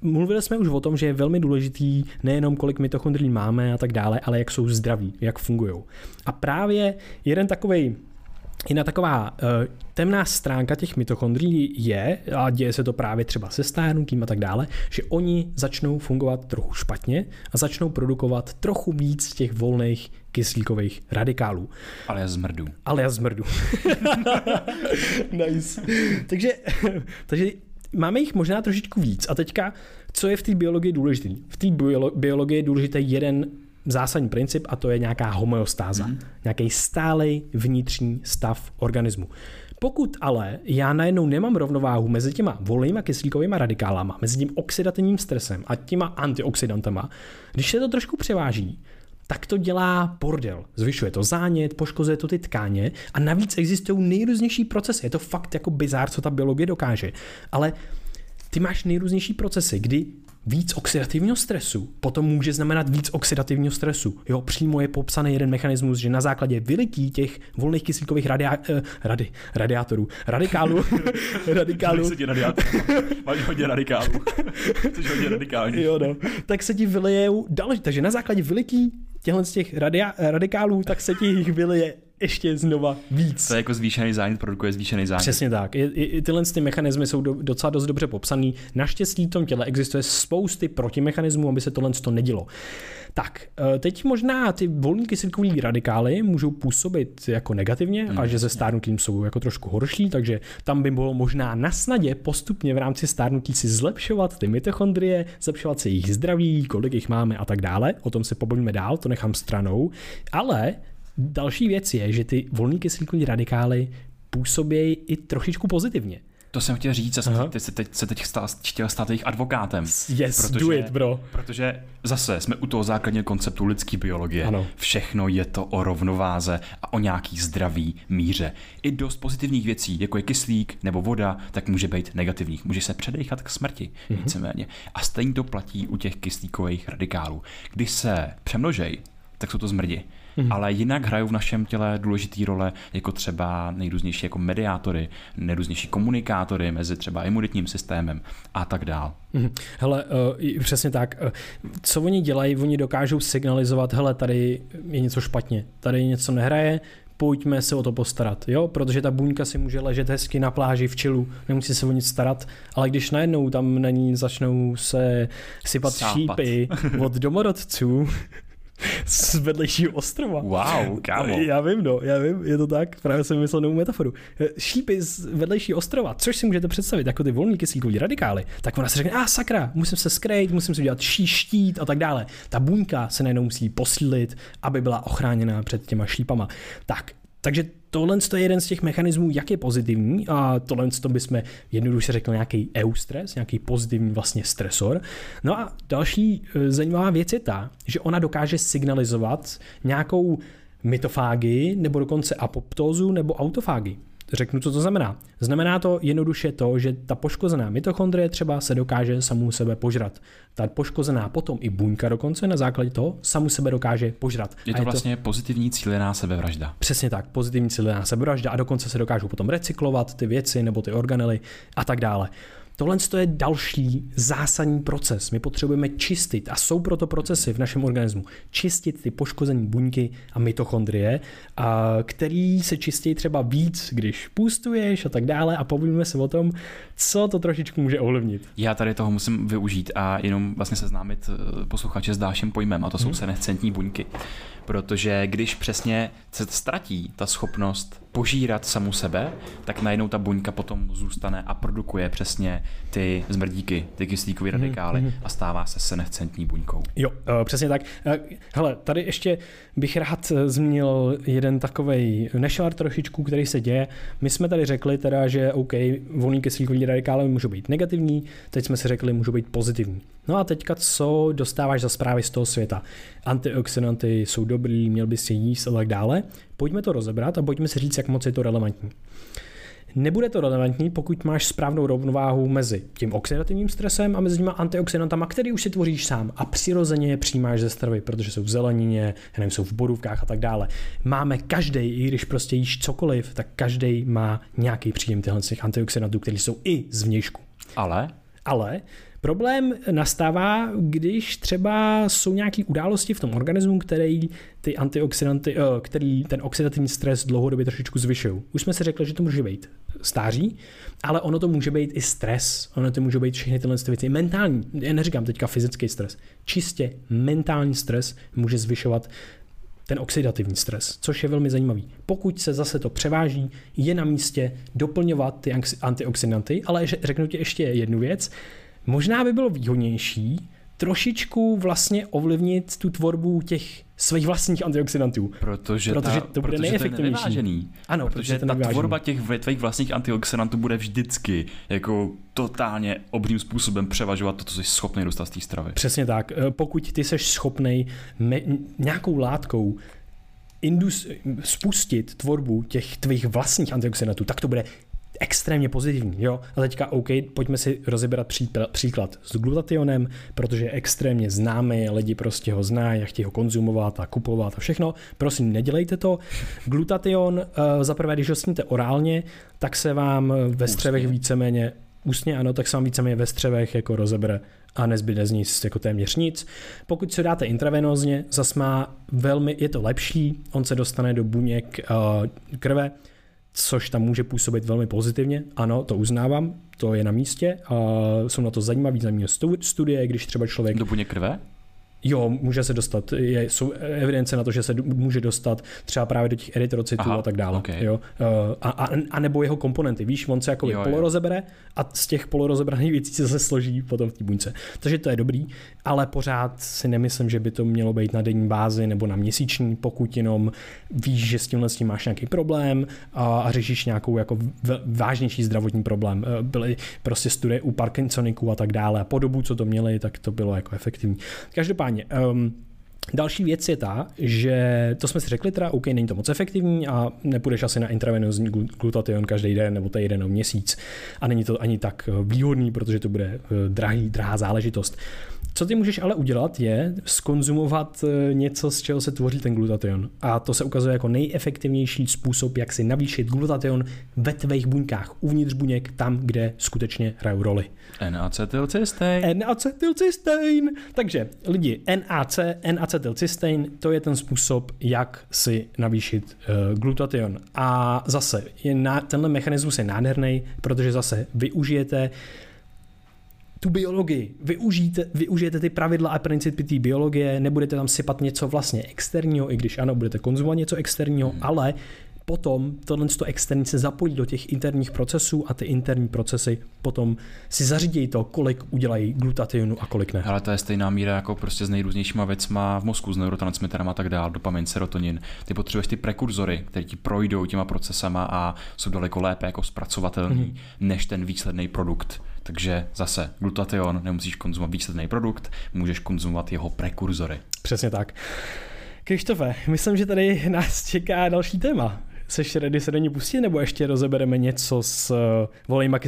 Mluvili jsme už o tom, že je velmi důležitý nejenom kolik mitochondrií máme a tak dále, ale jak jsou zdraví, jak fungujou. A právě jeden takovej, jedna taková uh, temná stránka těch mitochondrií je, a děje se to právě třeba se stárnutím a tak dále, že oni začnou fungovat trochu špatně a začnou produkovat trochu víc těch volných kyslíkových radikálů. Ale já zmrdu. Ale já zmrdu. Nice. takže, takže máme jich možná trošičku víc. A teďka, co je v té biologii důležité? V té biologii je důležitý jeden zásadní princip a to je nějaká homeostáza. Mm. Nějaký stálej vnitřní stav organismu. Pokud ale já najednou nemám rovnováhu mezi těma volnýma kyslíkovýma radikálama, mezi tím oxidativním stresem a těma antioxidantama, když se to trošku převáží, tak to dělá bordel. Zvyšuje to zánět, poškozuje to ty tkáně a navíc existují nejrůznější procesy. Je to fakt jako bizár, co ta biologie dokáže. Ale ty máš nejrůznější procesy, kdy víc oxidativního stresu potom může znamenat víc oxidativního stresu. Jo, přímo je popsaný jeden mechanismus, že na základě vylití těch volných kyslíkových radia, eh, radi, radiátorů, radikálů, radikálů. Máš hodně radikálů. Což hodně radikální. Jo, no. Tak se ti vylejou další. Takže na základě vylití těchhle z těch radia, radikálů, tak se ti jich vyleje ještě znova víc. To je jako zvýšený zánět produkuje zvýšený zánět. Přesně tak. I, i tyhle ty mechanismy jsou do, docela dost dobře popsaný. Naštěstí v tom těle existuje spousty protimechanismů, aby se tohle to nedělo. Tak, teď možná ty volní kyslíkový radikály můžou působit jako negativně hmm. a že se stárnutím jsou jako trošku horší, takže tam by bylo možná na snadě postupně v rámci stárnutí si zlepšovat ty mitochondrie, zlepšovat si jejich zdraví, kolik jich máme a tak dále. O tom se pobavíme dál, to nechám stranou, ale další věc je, že ty volný kyslíkový radikály působí i trošičku pozitivně. To jsem chtěl říct, teď se teď, teď chtěl stát, stát jejich advokátem. Yes, protože, do it, bro. Protože zase jsme u toho základního konceptu lidské biologie. Ano. Všechno je to o rovnováze a o nějaký zdravý míře. I dost pozitivních věcí, jako je kyslík nebo voda, tak může být negativních. Může se předejchat k smrti, mm-hmm. víceméně. A stejně to platí u těch kyslíkových radikálů. Když se přemnožejí, tak jsou to zmrdi. Mm-hmm. Ale jinak hrajou v našem těle důležitý role jako třeba nejrůznější jako mediátory, nejrůznější komunikátory mezi třeba imunitním systémem a tak dál. Mm-hmm. Hele, uh, přesně tak. Co oni dělají? Oni dokážou signalizovat, hele, tady je něco špatně, tady něco nehraje, pojďme se o to postarat, jo? Protože ta buňka si může ležet hezky na pláži v čilu, nemusí se o nic starat, ale když najednou tam na ní začnou se sypat šípy od domorodců, z vedlejšího ostrova. Wow, kámo. Já vím, no, já vím, je to tak, právě jsem myslel novou metaforu. Šípy z vedlejšího ostrova, což si můžete představit, jako ty volní kyslíkový radikály, tak ona se řekne, a sakra, musím se skrejt, musím si udělat štít a tak dále. Ta buňka se najednou musí posílit, aby byla ochráněna před těma šípama. Tak, takže tohle je jeden z těch mechanismů, jak je pozitivní a tohle to bychom jednoduše řekli nějaký eustres, nějaký pozitivní vlastně stresor. No a další zajímavá věc je ta, že ona dokáže signalizovat nějakou mitofágii nebo dokonce apoptózu nebo autofágii. Řeknu, co to znamená. Znamená to jednoduše to, že ta poškozená mitochondrie třeba se dokáže samu sebe požrat. Ta poškozená potom i buňka dokonce na základě toho samu sebe dokáže požrat. Je to je vlastně to... pozitivní cílená sebevražda. Přesně tak, pozitivní cílená sebevražda a dokonce se dokážou potom recyklovat ty věci nebo ty organely a tak dále. Tohle je další zásadní proces. My potřebujeme čistit, a jsou proto procesy v našem organismu, čistit ty poškozené buňky a mitochondrie, a který se čistí třeba víc, když půstuješ a tak dále, a povíme se o tom, co to trošičku může ovlivnit. Já tady toho musím využít a jenom vlastně seznámit posluchače s dalším pojmem, a to jsou hmm. senescentní buňky. Protože když přesně se ztratí ta schopnost požírat samu sebe, tak najednou ta buňka potom zůstane a produkuje přesně ty zmrdíky, ty kyslíkové radikály mm, mm. a stává se senescentní buňkou. Jo, přesně tak. Hele, tady ještě bych rád zmínil jeden takovej nešvar trošičku, který se děje. My jsme tady řekli teda, že OK, volný kyslíkové radikály můžou být negativní, teď jsme si řekli, můžou být pozitivní. No a teďka co dostáváš za zprávy z toho světa? Antioxidanty jsou dobrý, měl by si jíst a tak dále. Pojďme to rozebrat a pojďme si říct, jak moc je to relevantní. Nebude to relevantní, pokud máš správnou rovnováhu mezi tím oxidativním stresem a mezi těma antioxidantama, který už si tvoříš sám a přirozeně je přijímáš ze stravy, protože jsou v zelenině, nevím, jsou v borůvkách a tak dále. Máme každý, i když prostě jíš cokoliv, tak každý má nějaký příjem těchto antioxidantů, který jsou i zvnějšku. Ale? Ale problém nastává, když třeba jsou nějaké události v tom organismu, který ty antioxidanty, který ten oxidativní stres dlouhodobě trošičku zvyšují. Už jsme si řekli, že to může být stáří, ale ono to může být i stres, ono to může být všechny tyhle věci. Mentální, já neříkám teďka fyzický stres, čistě mentální stres může zvyšovat ten oxidativní stres, což je velmi zajímavý. Pokud se zase to převáží, je na místě doplňovat ty antioxidanty, ale řeknu ti ještě jednu věc. Možná by bylo výhodnější trošičku vlastně ovlivnit tu tvorbu těch svých vlastních antioxidantů. Protože, protože ta, to bude protože nejefektivnější. To je ano, protože, protože ta nevážený. Tvorba těch tvých vlastních antioxidantů bude vždycky jako totálně obřím způsobem převažovat to, co jsi schopný dostat z té stravy. Přesně tak. Pokud ty jsi schopný nějakou látkou indus, spustit tvorbu těch tvých vlastních antioxidantů, tak to bude extrémně pozitivní, jo. A teďka OK, pojďme si rozebrat příklad s glutationem, protože je extrémně známý, lidi prostě ho znají a chtějí ho konzumovat a kupovat a všechno. Prosím, nedělejte to. Glutation, zaprvé, když ho sníte orálně, tak se vám ve střevech víceméně ústně, ano, tak se vám víceméně ve střevech jako rozebere a nezbyde z ní jako téměř nic. Pokud se dáte intravenózně, zas má velmi, je to lepší, on se dostane do buněk krve, což tam může působit velmi pozitivně. Ano, to uznávám, to je na místě. A jsou na to zajímavé zajímavé studie, když třeba člověk... Do buněk krve? Jo, může se dostat. Je, jsou evidence na to, že se může dostat třeba právě do těch erytrocitů a tak dále. Okay. Jo? A, a, a nebo jeho komponenty. Víš, on se jako jo, polorozebere a z těch polorozebraných věcí se zase složí potom v té buňce. Takže to je dobrý, ale pořád si nemyslím, že by to mělo být na denní bázi nebo na měsíční, pokud jenom víš, že s tímhle s tím máš nějaký problém a, a řešíš nějakou jako v, vážnější zdravotní problém. Byly prostě studie u Parkinsoniků a tak dále. A po dobu, co to měli, tak to bylo jako efektivní. Každopádně Um, další věc je ta, že to jsme si řekli teda, OK, není to moc efektivní a nepůjdeš asi na intravenózní glutation každý den nebo týden nebo měsíc a není to ani tak výhodný, protože to bude drahý, drahá záležitost. Co ty můžeš ale udělat je skonzumovat něco, z čeho se tvoří ten glutation. A to se ukazuje jako nejefektivnější způsob, jak si navýšit glutation ve tvých buňkách, uvnitř buněk, tam, kde skutečně hrajou roli. N-acetylcystein. N-acetylcystein. Takže lidi, N A C, N-acetylcystein, to je ten způsob, jak si navýšit uh, glutation. A zase, je na, tenhle mechanismus je nádherný, protože zase využijete tu biologii, využijete, využijete ty pravidla a principy té biologie, nebudete tam sypat něco vlastně externího, i když ano, budete konzumovat něco externího, hmm. ale potom tohle externí se zapojí do těch interních procesů a ty interní procesy potom si zařídějí to, kolik udělají glutationu a kolik ne. Ale to je stejná míra jako prostě s nejrůznějšíma věcma v mozku, s neurotransmiterama a tak dál, dopamin, serotonin. Ty potřebuješ ty prekurzory, které ti projdou těma procesama a jsou daleko lépe jako zpracovatelný, hmm. než ten výsledný produkt. Takže zase glutation, nemusíš konzumovat výsledný produkt, můžeš konzumovat jeho prekurzory. Přesně tak. Krištofe, myslím, že tady nás čeká další téma. Seš ready se do ní pustit, nebo ještě rozebereme něco s volejma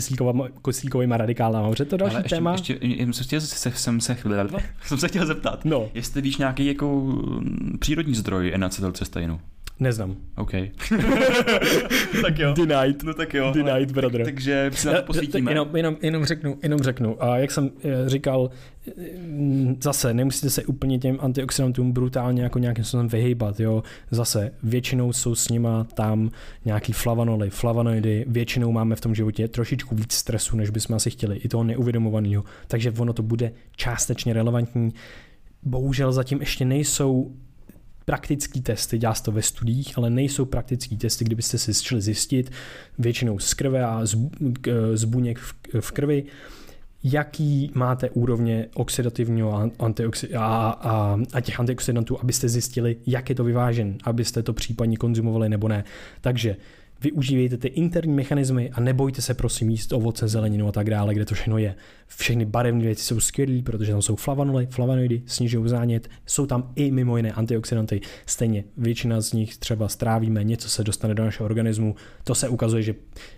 kyslíkovými radikálama? Protože to další ještě, téma. Ještě, ještě se, jsem, se, jsem se chtěl zeptat, no. Jestli víš nějaký jako přírodní zdroj N-acetylcysteinu. Neznám. OK. Tak jo. Denied. No tak jo. Denied, brother. Takže si na to posvítíme. Jenom, jenom, jenom řeknu, jenom řeknu. A jak jsem říkal, zase nemusíte se úplně těm antioxidantům brutálně jako nějakým způsobem vyhýbat, jo. Zase většinou jsou s nima tam nějaký flavonoly, flavonoidy, většinou máme v tom životě trošičku víc stresu, než bychom asi chtěli, i toho neuvědomovaného. Takže ono to bude částečně relevantní. Bohužel zatím ještě nejsou praktický testy, dělá se to ve studiích, ale nejsou praktický testy, kdybyste si chtěli zjistit většinou z krve a z buněk v krvi, jaký máte úrovně oxidativního a, antioxid- a, a, a těch antioxidantů, abyste zjistili, jak je to vyvážen, abyste to případně konzumovali nebo ne. Takže využívejte ty interní mechanismy a nebojte se prosím jíst ovoce, zeleninu a tak dále, kde to všechno je. Všechny barevné věci jsou skvělé, protože tam jsou flavonoly, flavonoidy, snižují zánět, jsou tam i mimo jiné antioxidanty. Stejně většina z nich třeba strávíme, něco se dostane do našeho organismu. To se ukazuje, že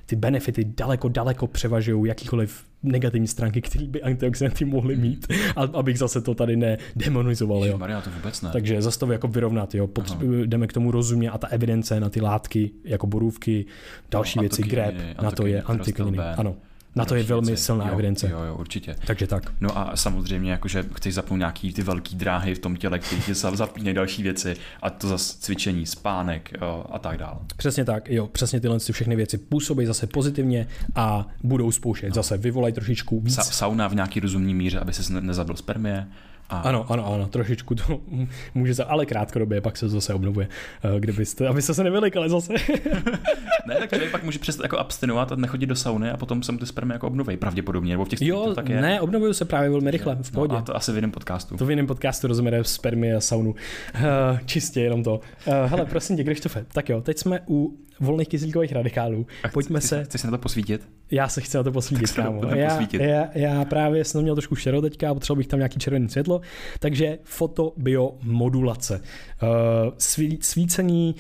ty benefity daleko, daleko převažují jakýkoliv negativní stránky, které by antioxidanty mohly mít, a, abych zase to tady nedemonizoval. Jo. Maria, to vůbec ne. Takže zase to jako vyrovnat, jo. Pot, jdeme k tomu rozumně a ta evidence na ty látky, jako borůvky, další no, věci, grep, na to je antikininy, ano. Na to je velmi silná jo, evidence. Jo, jo, určitě. Takže tak. No a samozřejmě, jakože chceš zapnout nějaký ty velký dráhy v tom těle, který tě zapíne další věci, a to zase cvičení, spánek jo, a tak dále. Přesně tak, jo, přesně tyhle všechny věci působí zase pozitivně a budou spouštět. No. Zase vyvolají trošičku víc. Sa- sauna v nějaký rozumný míře, aby ses ne- nezabil spermie. A... Ano, ano, ano, trošičku to může za, ale krátkodobě, pak se to zase obnovuje, kdybyste, abyste se nevylekali zase. Ne, tak člověk pak může přestat jako abstinovat a nechodit do sauny a potom se mu ty spermy jako obnovují pravděpodobně, nebo v těch studiích to tak je. Jo, ne, obnovují se právě velmi rychle, v pohodě. No, a to asi v jiném podcastu. To v jiném podcastu rozumějeme spermy a saunu. Uh, čistě jenom to. Uh, hele, prosím tě, Krištofe, tak jo, teď jsme u volných kyslíkových radikálů. Pojďme chci, se. Chceš se na to posvítit? Já se chci na to posvítit, kámo. Já, já, já právě jsem měl trošku šero teďka, potřeboval bych tam nějaký červený světlo. Takže fotobiomodulace. Sví, svícení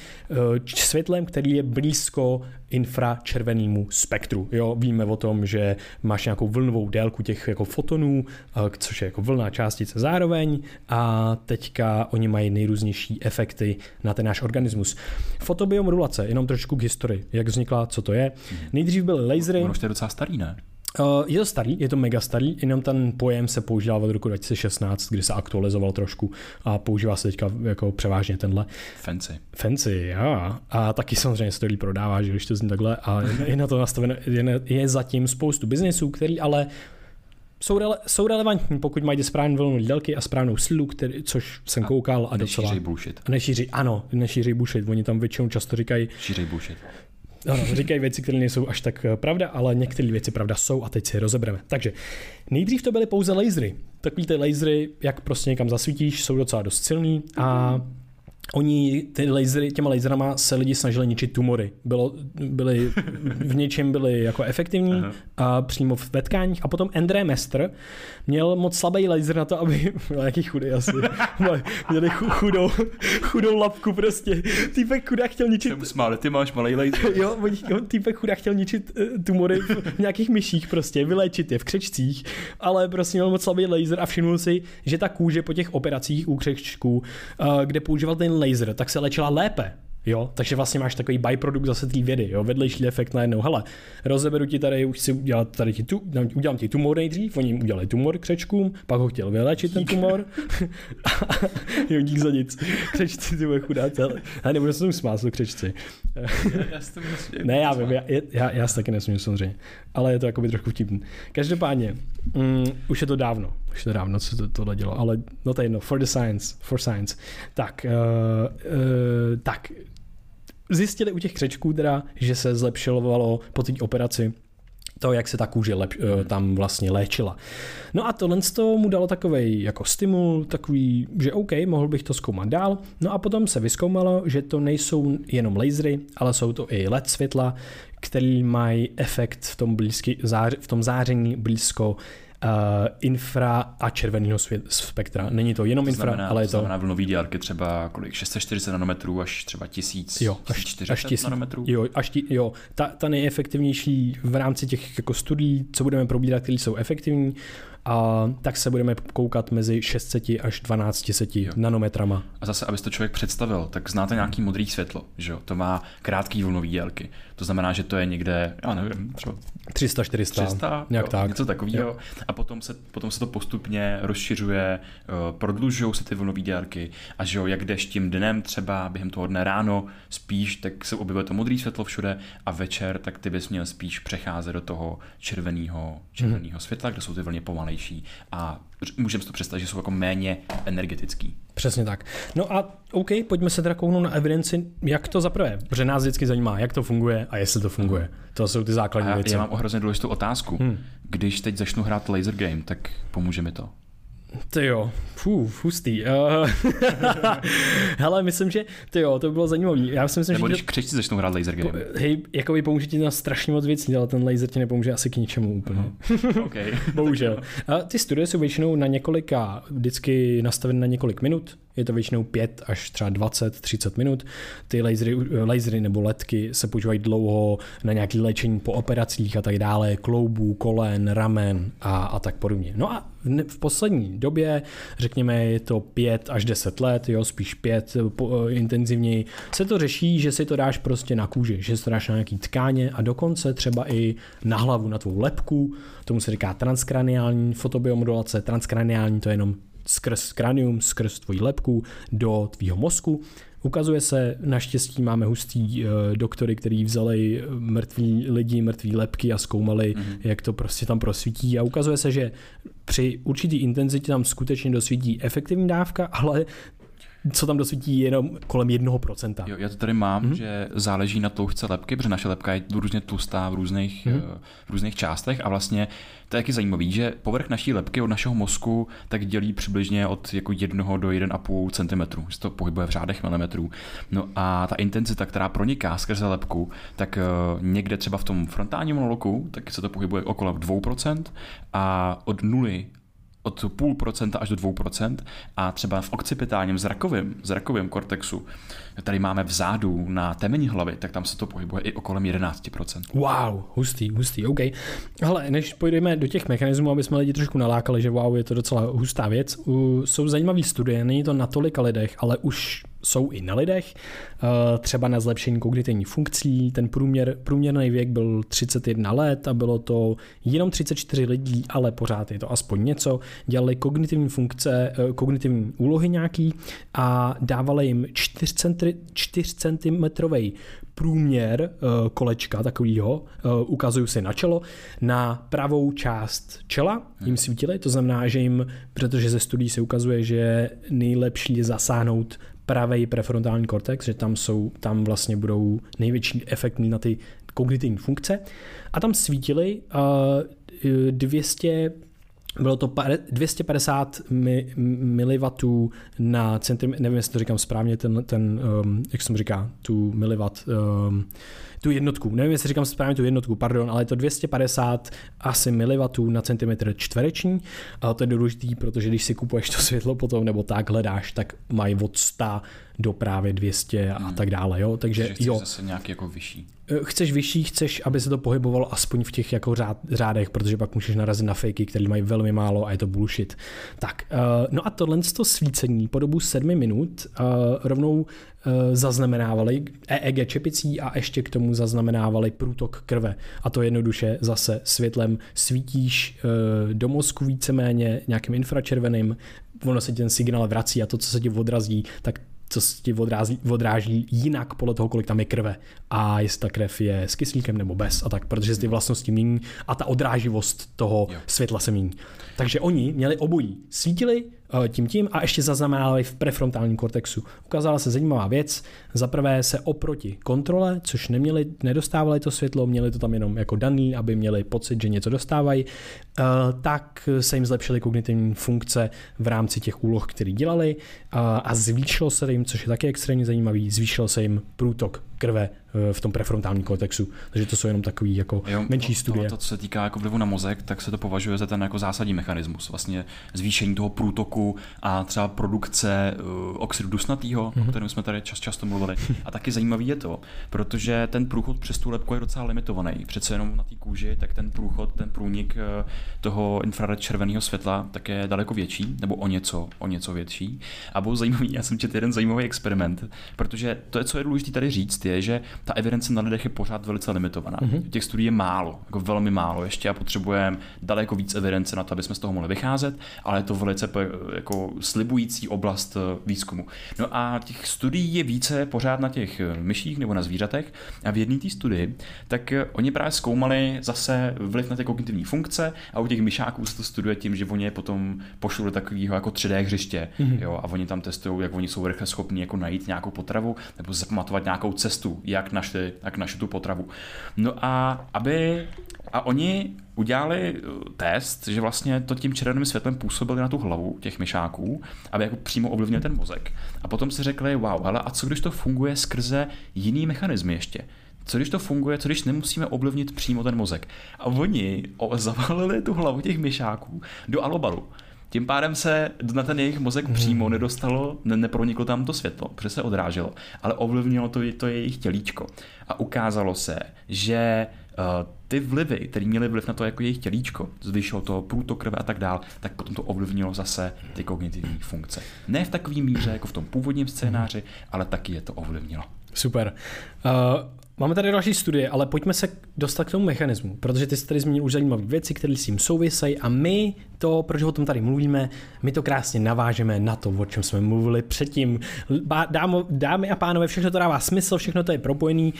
světlem, který je blízko infračervenému spektru. Jo, víme o tom, že máš nějakou vlnovou délku těch jako fotonů, což je jako vlná částice zároveň, a teďka oni mají nejrůznější efekty na ten náš organismus. Fotobiomodulace, jenom trošku k historii, jak vznikla, co to je. Nejdřív byly lasery. Ono už to je docela starý, ne? Je to starý, je to mega starý, jenom ten pojem se používal od roku dva tisíce šestnáct, kdy se aktualizoval trošku a používá se teďka jako převážně tenhle. Fancy. Fancy, já. A taky samozřejmě se to líp prodává, že když to zní takhle a je na to nastaveno, je zatím spoustu biznesů, který ale jsou, rele, jsou relevantní, pokud mají správnou vlnu délky a správnou sílu, který, což jsem a koukal a docela. Nešíří bullshit. A nešíří, ano, nešíří bullshit, oni tam většinou často říkají. Šíří bullshit. Ano, říkají věci, které nejsou až tak pravda, ale některé věci pravda jsou a teď si je rozebereme. Takže nejdřív to byly pouze lasery. Takový ty lasery, jak prostě někam zasvítíš, jsou docela dost silný a oni ty lasery, těma laserama se lidi snažili ničit tumory. Bylo, byly, v něčem byly jako efektivní a přímo v tkáních. A potom André Mestr měl moc slabý laser na to, aby byl nějaký chudý asi. Měli chudou, chudou lapku prostě. Týpek chudá chtěl ničit. Smále, ty máš malej laser. Jo, týpek chudá chtěl ničit tumory v nějakých myších prostě, vyléčit je v křečcích, ale prostě měl moc slabý laser a všimnul si, že ta kůže po těch operacích u křečků, kde používal ten laser, tak se léčila lépe. Jo? Takže vlastně máš takový byprodukt zase té vědy. Jo? Vedlejší efekt najednou. Hele, rozeberu ti tady, už si udělal tady ti tu, udělám ti tumor nejdřív, oni jim udělali tumor křečkům, pak ho chtěl vyléčit ten tumor. Jo, dík za nic. Křečci, ty bude chudá celé. Já nebudu se tomu smát, to křečci. Já si to musím. Ne, já vím, já, já, já si taky nesmím samozřejmě. Ale je to jakoby trochu vtipný. Každopádně, um, už je to dávno. Už to dávno, co to, tohle dělo, ale no to je jedno, for the science, for science. Tak, uh, uh, tak, zjistili u těch křečků teda, že se zlepšovalo po té operaci to, jak se ta kůže lep, uh, tam vlastně léčila. No a tohle mu dalo takovej jako stimul, takový, že OK, mohl bych to zkoumat dál. No a potom se vyzkoumalo, že to nejsou jenom lasery, ale jsou to i el é dé světla, který mají efekt v tom, blízky, zář, v tom záření blízko Uh, infra a červeného spektra. Není to jenom to infra, znamená, ale je to... To znamená vlnový délky třeba kolik? šest set čtyřicet nanometrů až třeba tisíc, jo, až, tisíc čtyři sta nanometrů? Jo, až tí, jo. Ta, ta nejefektivnější v rámci těch jako studií, co budeme probírat, které jsou efektivní, a tak se budeme koukat mezi šest set až dvanáct set nanometrama. A zase, aby si to člověk představil, tak znáte nějaký modrý světlo, že jo? To má krátký vlnový délky. To znamená, že to je někde, já nevím, třeba tři sta, čtyři sta, nějak jo, tak. Něco takového. A potom se, potom se to postupně rozšiřuje, prodlužují se ty vlnové délky a že jo, jak jdeš tím dnem třeba během toho dne ráno spíš, tak se objevuje to modré světlo všude a večer, tak ty bys měl spíš přecházet do toho červeného červeného mm. světla, kde jsou ty vlny pomalejší a můžeme si to představit, že jsou jako méně energetický. Přesně tak. No a OK, pojďme se teda kouknout na evidenci, jak to zaprvé, protože nás vždycky zajímá, jak to funguje a jestli to funguje. To jsou ty základní a věci. Já mám ohrozně důležitou otázku. Hmm. Když teď začnu hrát laser game, tak pomůže mi to? Ty jo, fuf, hustý. Uh, Hele, myslím, že ty jo, to bylo zajímavé. Já si myslím, Nebo že když to... křečci začnou hrát laser game. Po, hej, jakoby pomůže ti na strašně moc věcí, ale ten laser ti nepomůže asi k ničemu úplně. Uh-huh. Okay. Bohužel. A ty studie jsou většinou na několika, vždycky nastavené na několik minut. Je to většinou pět až třeba dvacet, třicet minut. Ty lasery, lasery nebo ledky se používají dlouho na nějaké léčení po operacích a tak dále, kloubů, kolen, ramen a, a tak podobně. No a v poslední době, řekněme, je to pět až deset let, jo, spíš pět po, intenzivněji, se to řeší, že si to dáš prostě na kůži, že si to dáš na nějaký tkáně a dokonce třeba i na hlavu, na tvou lebku. Tomu se říká transkraniální fotobiomodulace. Transkraniální to je jenom skrz kranium, skrz tvojí lebku do tvýho mozku. Ukazuje se, naštěstí máme hustý uh, doktory, který vzali mrtví lidi, mrtví lebky a zkoumali, mm-hmm. jak to prostě tam prosvítí. A ukazuje se, že při určitý intenzitě tam skutečně dosvítí efektivní dávka, ale co tam dosvítí jenom kolem jednoho procenta. Jo, já to tady mám, mm-hmm. že záleží na tloušťce lebky, protože naše lebka je různě tlustá v různých, mm-hmm. uh, v různých částech a vlastně to je taky zajímavý, že povrch naší lebky od našeho mozku tak dělí přibližně od jako jednoho do jednoho a půl centimetru, že to pohybuje v řádech milimetrů. No a ta intenzita, která proniká skrze lebku, tak uh, někde třeba v tom frontálním loku, tak se to pohybuje okolo dvě procenta a od nuly od půl procenta až do dvou procent a třeba v okcipitálním zrakovém, zrakovém kortexu, tady máme vzadu na temení hlavy, tak tam se to pohybuje i okolo jedenáct procent. Wow, hustý, hustý, OK. Hele, než půjdeme do těch mechanismů, aby jsme lidi trošku nalákali, že wow, je to docela hustá věc, uh, jsou zajímavé studie, není to na tolika lidech, ale už jsou i na lidech, uh, třeba na zlepšení kognitivní funkcí, ten průměr, průměrný věk byl třicet jedna let a bylo to jenom třicet čtyři lidí, ale pořád je to aspoň něco, dělali kognitivní funkce, uh, kognitivní úlohy nějaký a dávali jim čtyři centimetrový průměr uh, kolečka takovýho, uh, ukazují si na čelo, na pravou část čela jim svítili, to znamená, že jim, protože ze studií se ukazuje, že nejlepší je zasáhnout pravý prefrontální kortex, že tam jsou, tam vlastně budou největší efekt na ty kognitivní funkce. A tam svítili uh, dvě stě, bylo to dvě stě padesát mi, milivatů na centimetr, nevím, jestli to říkám správně, ten, ten um, jak jsem říká, tu milivat, um, tu jednotku, nevím, jestli říkám správně tu jednotku, pardon, ale je to dvě stě padesát asi milivatů na centimetr čtvereční a to je důležitý, protože když si kupuješ to světlo potom nebo tak hledáš, tak mají od sto do právě dvě stě a tak dále, jo, takže chceš jo. Zase nějaký jako vyšší. Chceš vyšší, chceš, aby se to pohybovalo aspoň v těch jako řád, řádech, protože pak můžeš narazit na fejky, které mají velmi málo a je to bullshit. Tak, no a tohle to svícení po dobu sedmi minut rovnou zaznamenávali E E G čepicí a ještě k tomu zaznamenávali průtok krve. A to jednoduše zase světlem svítíš do mozku víceméně nějakým infračerveným, ono se ten signál vrací a to, co se ti odrazí, tak co se ti odrází, odráží jinak podle toho, kolik tam je krve. A jestli ta krev je s kyslíkem nebo bez a tak, protože ty vlastnosti mění a ta odráživost toho jo. světla se mění. Takže oni měli obojí. Svítili tím tím a ještě zaznamenávali v prefrontálním kortexu. Ukázala se zajímavá věc. Za prvé se oproti kontrole, což neměli, nedostávali to světlo, měli to tam jenom jako daný, aby měli pocit, že něco dostávají, tak se jim zlepšily kognitivní funkce v rámci těch úloh, které dělali a zvýšilo se jim, což je taky extrémně zajímavý, zvýšil se jim průtok krve v tom prefrontálním kortexu. Takže to jsou jenom takový jako jo, menší studie. To, to, co se týká jako vlivu na mozek, tak se to považuje za ten jako zásadní mechanismus. Vlastně zvýšení toho průtoku a třeba produkce oxidu dusnatýho, mm-hmm. o kterém jsme tady čas, často mluvili. A taky zajímavý je to, protože ten průchod přes tu lebku je docela limitovaný. Přece jenom na té kůži, tak ten průchod, ten průnik toho infrared červeného světla tak je daleko větší, nebo o něco, o něco větší. A byl zajímavý, já jsem četl jeden zajímavý experiment, protože to, co je důležité tady říct, je, že ta evidence na lidech je pořád velice limitovaná. Mm-hmm. Těch studií je málo, jako velmi málo ještě a potřebujeme daleko víc evidence na to, aby jsme z toho mohli vycházet, ale je to velice jako slibující oblast výzkumu. No a těch studií je více pořád na těch myších nebo na zvířatech a v jedné té studii, tak oni právě zkoumali zase vliv na ty kognitivní funkce a u těch myšáků se to studuje tím, že oni je potom pošlou do takového jako tři dé hřiště, mm-hmm. jo, a oni tam testují, jak oni jsou rychle schopní jako najít nějakou potravu nebo zapamatovat nějakou cestu, jak našli, jak našli tu potravu. No a aby a oni udělali test, že vlastně to tím červeným světlem působili na tu hlavu těch myšáků, aby jako přímo ovlivnil ten mozek. A potom si řekli, wow, ale a co když to funguje skrze jiný mechanismy ještě? Co když to funguje, co když nemusíme ovlivnit přímo ten mozek? A oni zavalili tu hlavu těch myšáků do alobalu. Tím pádem se na ten jejich mozek hmm. přímo nedostalo, ne, neproniklo tam to světlo, protože se odráželo, ale ovlivnilo to, to jejich tělíčko. A ukázalo se, že uh, ty vlivy, které měly vliv na to jako jejich tělíčko, zvýšilo to průtok krve a tak dál, tak potom to ovlivnilo zase ty kognitivní funkce. Ne v takový míře jako v tom původním scénáři, ale taky je to ovlivnilo. Super. Uh... Máme tady další studie, ale pojďme se dostat k tomu mechanismu, protože ty jsi tady zmínil už zajímavé věci, které s tím souvisejí a my to, proč o tom tady mluvíme, my to krásně navážeme na to, o čem jsme mluvili předtím. Dámo, dámy a pánové, všechno to dává smysl, všechno to je propojený.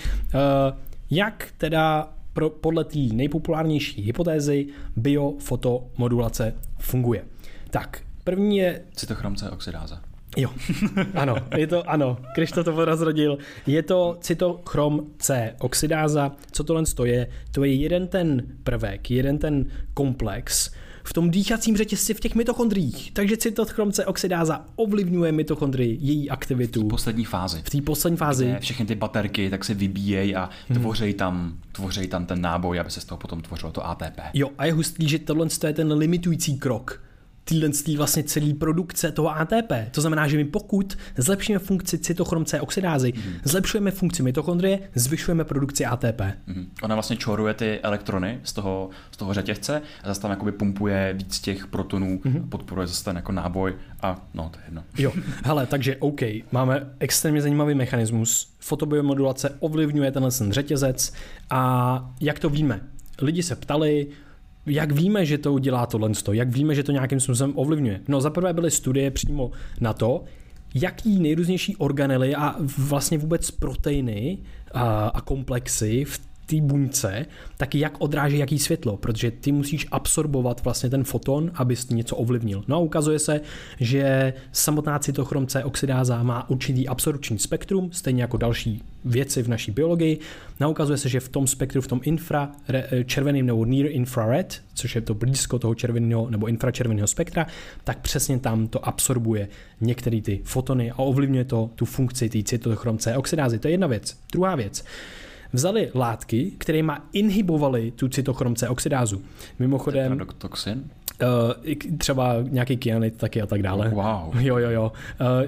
Jak teda pro, podle té nejpopulárnější hypotézy biofotomodulace funguje? Tak, první je... Cytochrom c oxidáza. Jo, ano, je to, ano, Krištof to rozrodil. Je to cytochrom c oxidáza. Co tohle je? To je jeden ten prvek, jeden ten komplex v tom dýchacím řetězci v těch mitochondriích. Takže cytochrom c oxidáza ovlivňuje mitochondrii, její aktivitu. V té poslední fázi. V té poslední fázi. Všechny ty baterky tak se vybíjejí a tvoří tam, tvoří tam ten náboj, aby se z toho potom tvořilo to A T P. Jo, a je hustý, že tohle je ten limitující krok týdenství vlastně celý produkce toho A T P. To znamená, že my pokud zlepšíme funkci cytochrom c oxidázy, mm-hmm. zlepšujeme funkci mitochondrie, zvyšujeme produkci A T P. Mm-hmm. Ona vlastně čoruje ty elektrony z toho, z toho řetězce a zase tam jakoby pumpuje víc těch protonů, mm-hmm. podporuje zase ten jako náboj a no, to je jedno. Jo, hele, takže OK, máme extrémně zajímavý mechanismus. Fotobiomodulace ovlivňuje tenhle ten řetězec a jak to víme? Lidi se ptali, jak víme, že to dělá tohle, jak víme, že to nějakým způsobem ovlivňuje. No zaprvé byly studie přímo na to, jaký nejrůznější organely a vlastně vůbec proteiny a, a komplexy v té buňce, taky jak odráží jaký světlo, protože ty musíš absorbovat vlastně ten foton, abys něco ovlivnil. No a ukazuje se, že samotná cytochrom c oxidáza má určitý absorpční spektrum, stejně jako další věci v naší biologii. No ukazuje se, že v tom spektru, v tom infra, červeným nebo near infrared, což je to blízko toho červeného nebo infračerveného spektra, tak přesně tam to absorbuje některé ty fotony a ovlivňuje to tu funkci té cytochrom c oxidázy. To je jedna věc. Druhá věc. Vzali látky, které má inhibovaly tu cytochrom c oxidázu. Mimochodem... Tetrodotoxin? Uh, třeba nějaký kyanid taky a tak dále. Wow. Jo, jo, jo.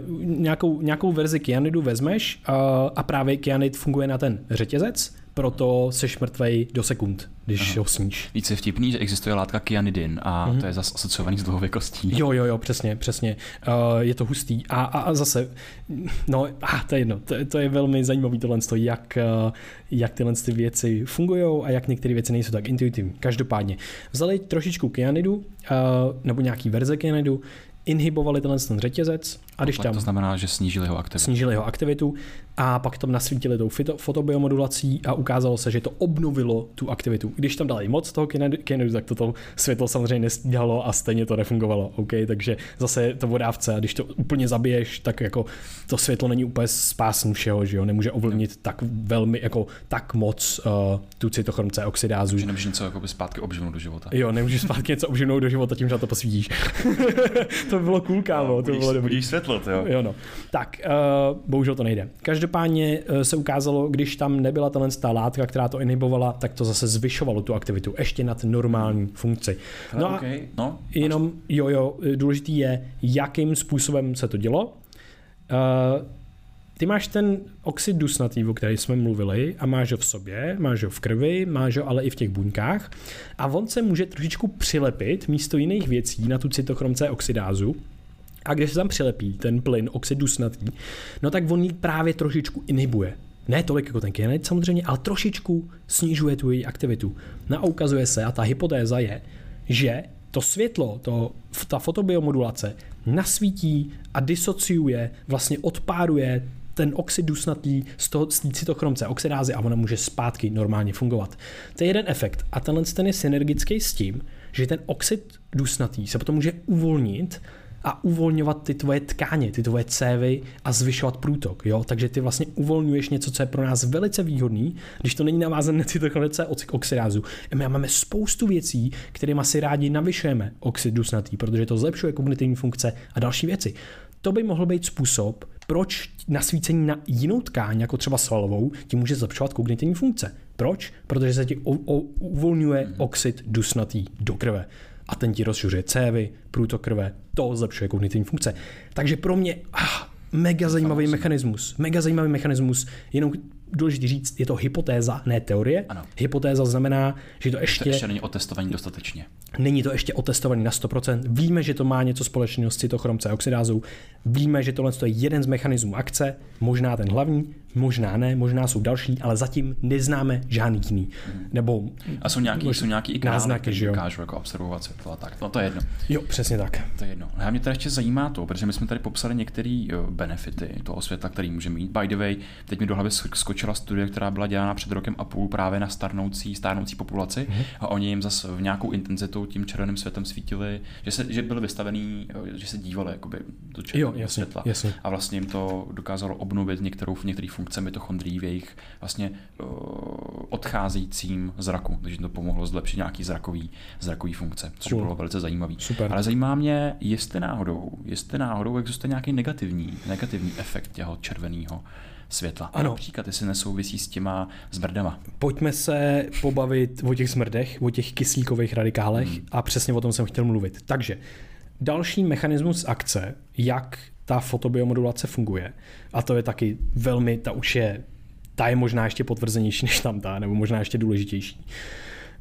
Uh, nějakou, nějakou verzi kyanidu vezmeš uh, a právě kyanid funguje na ten řetězec, proto seš mrtvej do sekund, když Aha. ho sníš. Víc je vtipný, že existuje látka kyanidin a mhm. to je zase asociovaný s dlouhověkostí. Jo, jo, jo, přesně, přesně. Uh, je to hustý. A, a, a zase, no, ah, to je jedno, to, to je velmi zajímavý tohle, jak, jak tyhle ty věci fungujou a jak některé věci nejsou tak intuitivní. Každopádně vzali trošičku kyanidu, uh, nebo nějaký verze kyanidu, inhibovali tenhle ten řetězec a když tam... To znamená, že snížili jeho aktivitu. Snížili jeho aktivitu a pak tam nasvítili tou fotobiomodulací a ukázalo se, že to obnovilo tu aktivitu. Když tam dali moc toho kyanidu, tak toto světlo samozřejmě nestíhalo a stejně to nefungovalo. Okay? Takže zase to vodávce a když to úplně zabiješ, tak jako to světlo není úplně spásný všeho, že jo? Nemůže ovlivnit tak velmi, jako tak moc uh, tu cytochrom c oxidázu. Že nemůžeš něco jakoby zpátky obživnout do života. Jo, nemůžeš zpátky něco obživnout do života tím, že to posvítíš. To by bylo cool, kámo, to by bylo dobrý světlo. vysvětlit, jo. Jo no. Tak, uh, bohužel to nejde. Každopádně uh, se ukázalo, když tam nebyla ta látka, která to inhibovala, tak to zase zvyšovalo tu aktivitu ještě nad normální funkci. No a okay. no, jenom, jo, jo, důležitý je, jakým způsobem se to dělo. Uh, Ty máš ten oxid dusnatý, o který jsme mluvili, a máš ho v sobě, máš ho v krvi, máš ho ale i v těch buňkách a on se může trošičku přilepit místo jiných věcí na tu cytochrom c oxidázu. A když se tam přilepí ten plyn oxid dusnatý, no tak on ji právě trošičku inhibuje. Ne tolik jako ten kyanid samozřejmě, ale trošičku snižuje tu její aktivitu. No a ukazuje se, a ta hypotéza je, že to světlo, to, ta fotobiomodulace nasvítí a disociuje, vlastně odpáruje ten oxid dusnatý z toho cytochrom c oxidázy a ona může zpátky normálně fungovat. To je jeden efekt a tenhle ten je synergický s tím, že ten oxid dusnatý se potom může uvolnit a uvolňovat ty tvoje tkáně, ty tvoje cévy a zvyšovat průtok. Jo? Takže ty vlastně uvolňuješ něco, co je pro nás velice výhodný, když to není navázané na cytochrom c oxidázu. My máme spoustu věcí, kterými si rádi navyšujeme oxid dusnatý, protože to zlepšuje kognitivní funkce a další věci. To by mohl být způsob, proč nasvícení na jinou tkáň, jako třeba svalovou, ti může zlepšovat kognitivní funkce. Proč? Protože se ti uvolňuje oxid dusnatý do krve. A ten ti rozšiřuje cévy, průtok krve, to zlepšuje kognitivní funkce. Takže pro mě ah, mega zajímavý mechanismus. Mega zajímavý mechanismus, jenom důležitý říct, je to hypotéza, ne teorie. Ano. Hypotéza znamená, že to ještě... To ještě není otestovaný dostatečně. Není to ještě otestovaný na sto procent. Víme, že to má něco společného s cytochrom c oxidázou. Víme, že tohle je jeden z mechanismů akce, možná ten hlavní, možná ne, možná jsou další, ale zatím neznáme žádný jiný. Hmm. Nebo a jsou nějaký, jsou nějaký i krály, náznaky, který dokážou jako observovat světlo a tak. No to je jedno. Jo, přesně tak. To je jedno. A mě teda ještě zajímá to, protože my jsme tady popsali některé benefity toho světla, který může mít. By the way, teď mi do hlavy skočila studie, která byla dělána před rokem a půl právě na starnoucí, stárnoucí populaci hmm. a oni jim zase v nějakou intenzitu tím červeným světem svítili, že se, že byli vystavený, že se dívali jakoby do červeného světla. Jasně. A vlastně jim to dokázalo obnovit některou v některých funkce mitochondrií v jejich vlastně uh, odcházejícím zraku, takže to pomohlo zlepšit nějaký zrakový, zrakový funkce, což cool. bylo velice zajímavý. Super. Ale zajímá mě, jestli náhodou, jestli náhodou existuje nějaký negativní, negativní efekt těho červeného světla. Ano. Například, jestli nesouvisí s těma smrdama. Pojďme se pobavit o těch smrdech, o těch kyslíkových radikálech hmm. a přesně o tom jsem chtěl mluvit. Takže další mechanismus akce, jak ta fotobiomodulace funguje a to je taky velmi, ta už je, ta je možná ještě potvrzenější než tamta, nebo možná ještě důležitější.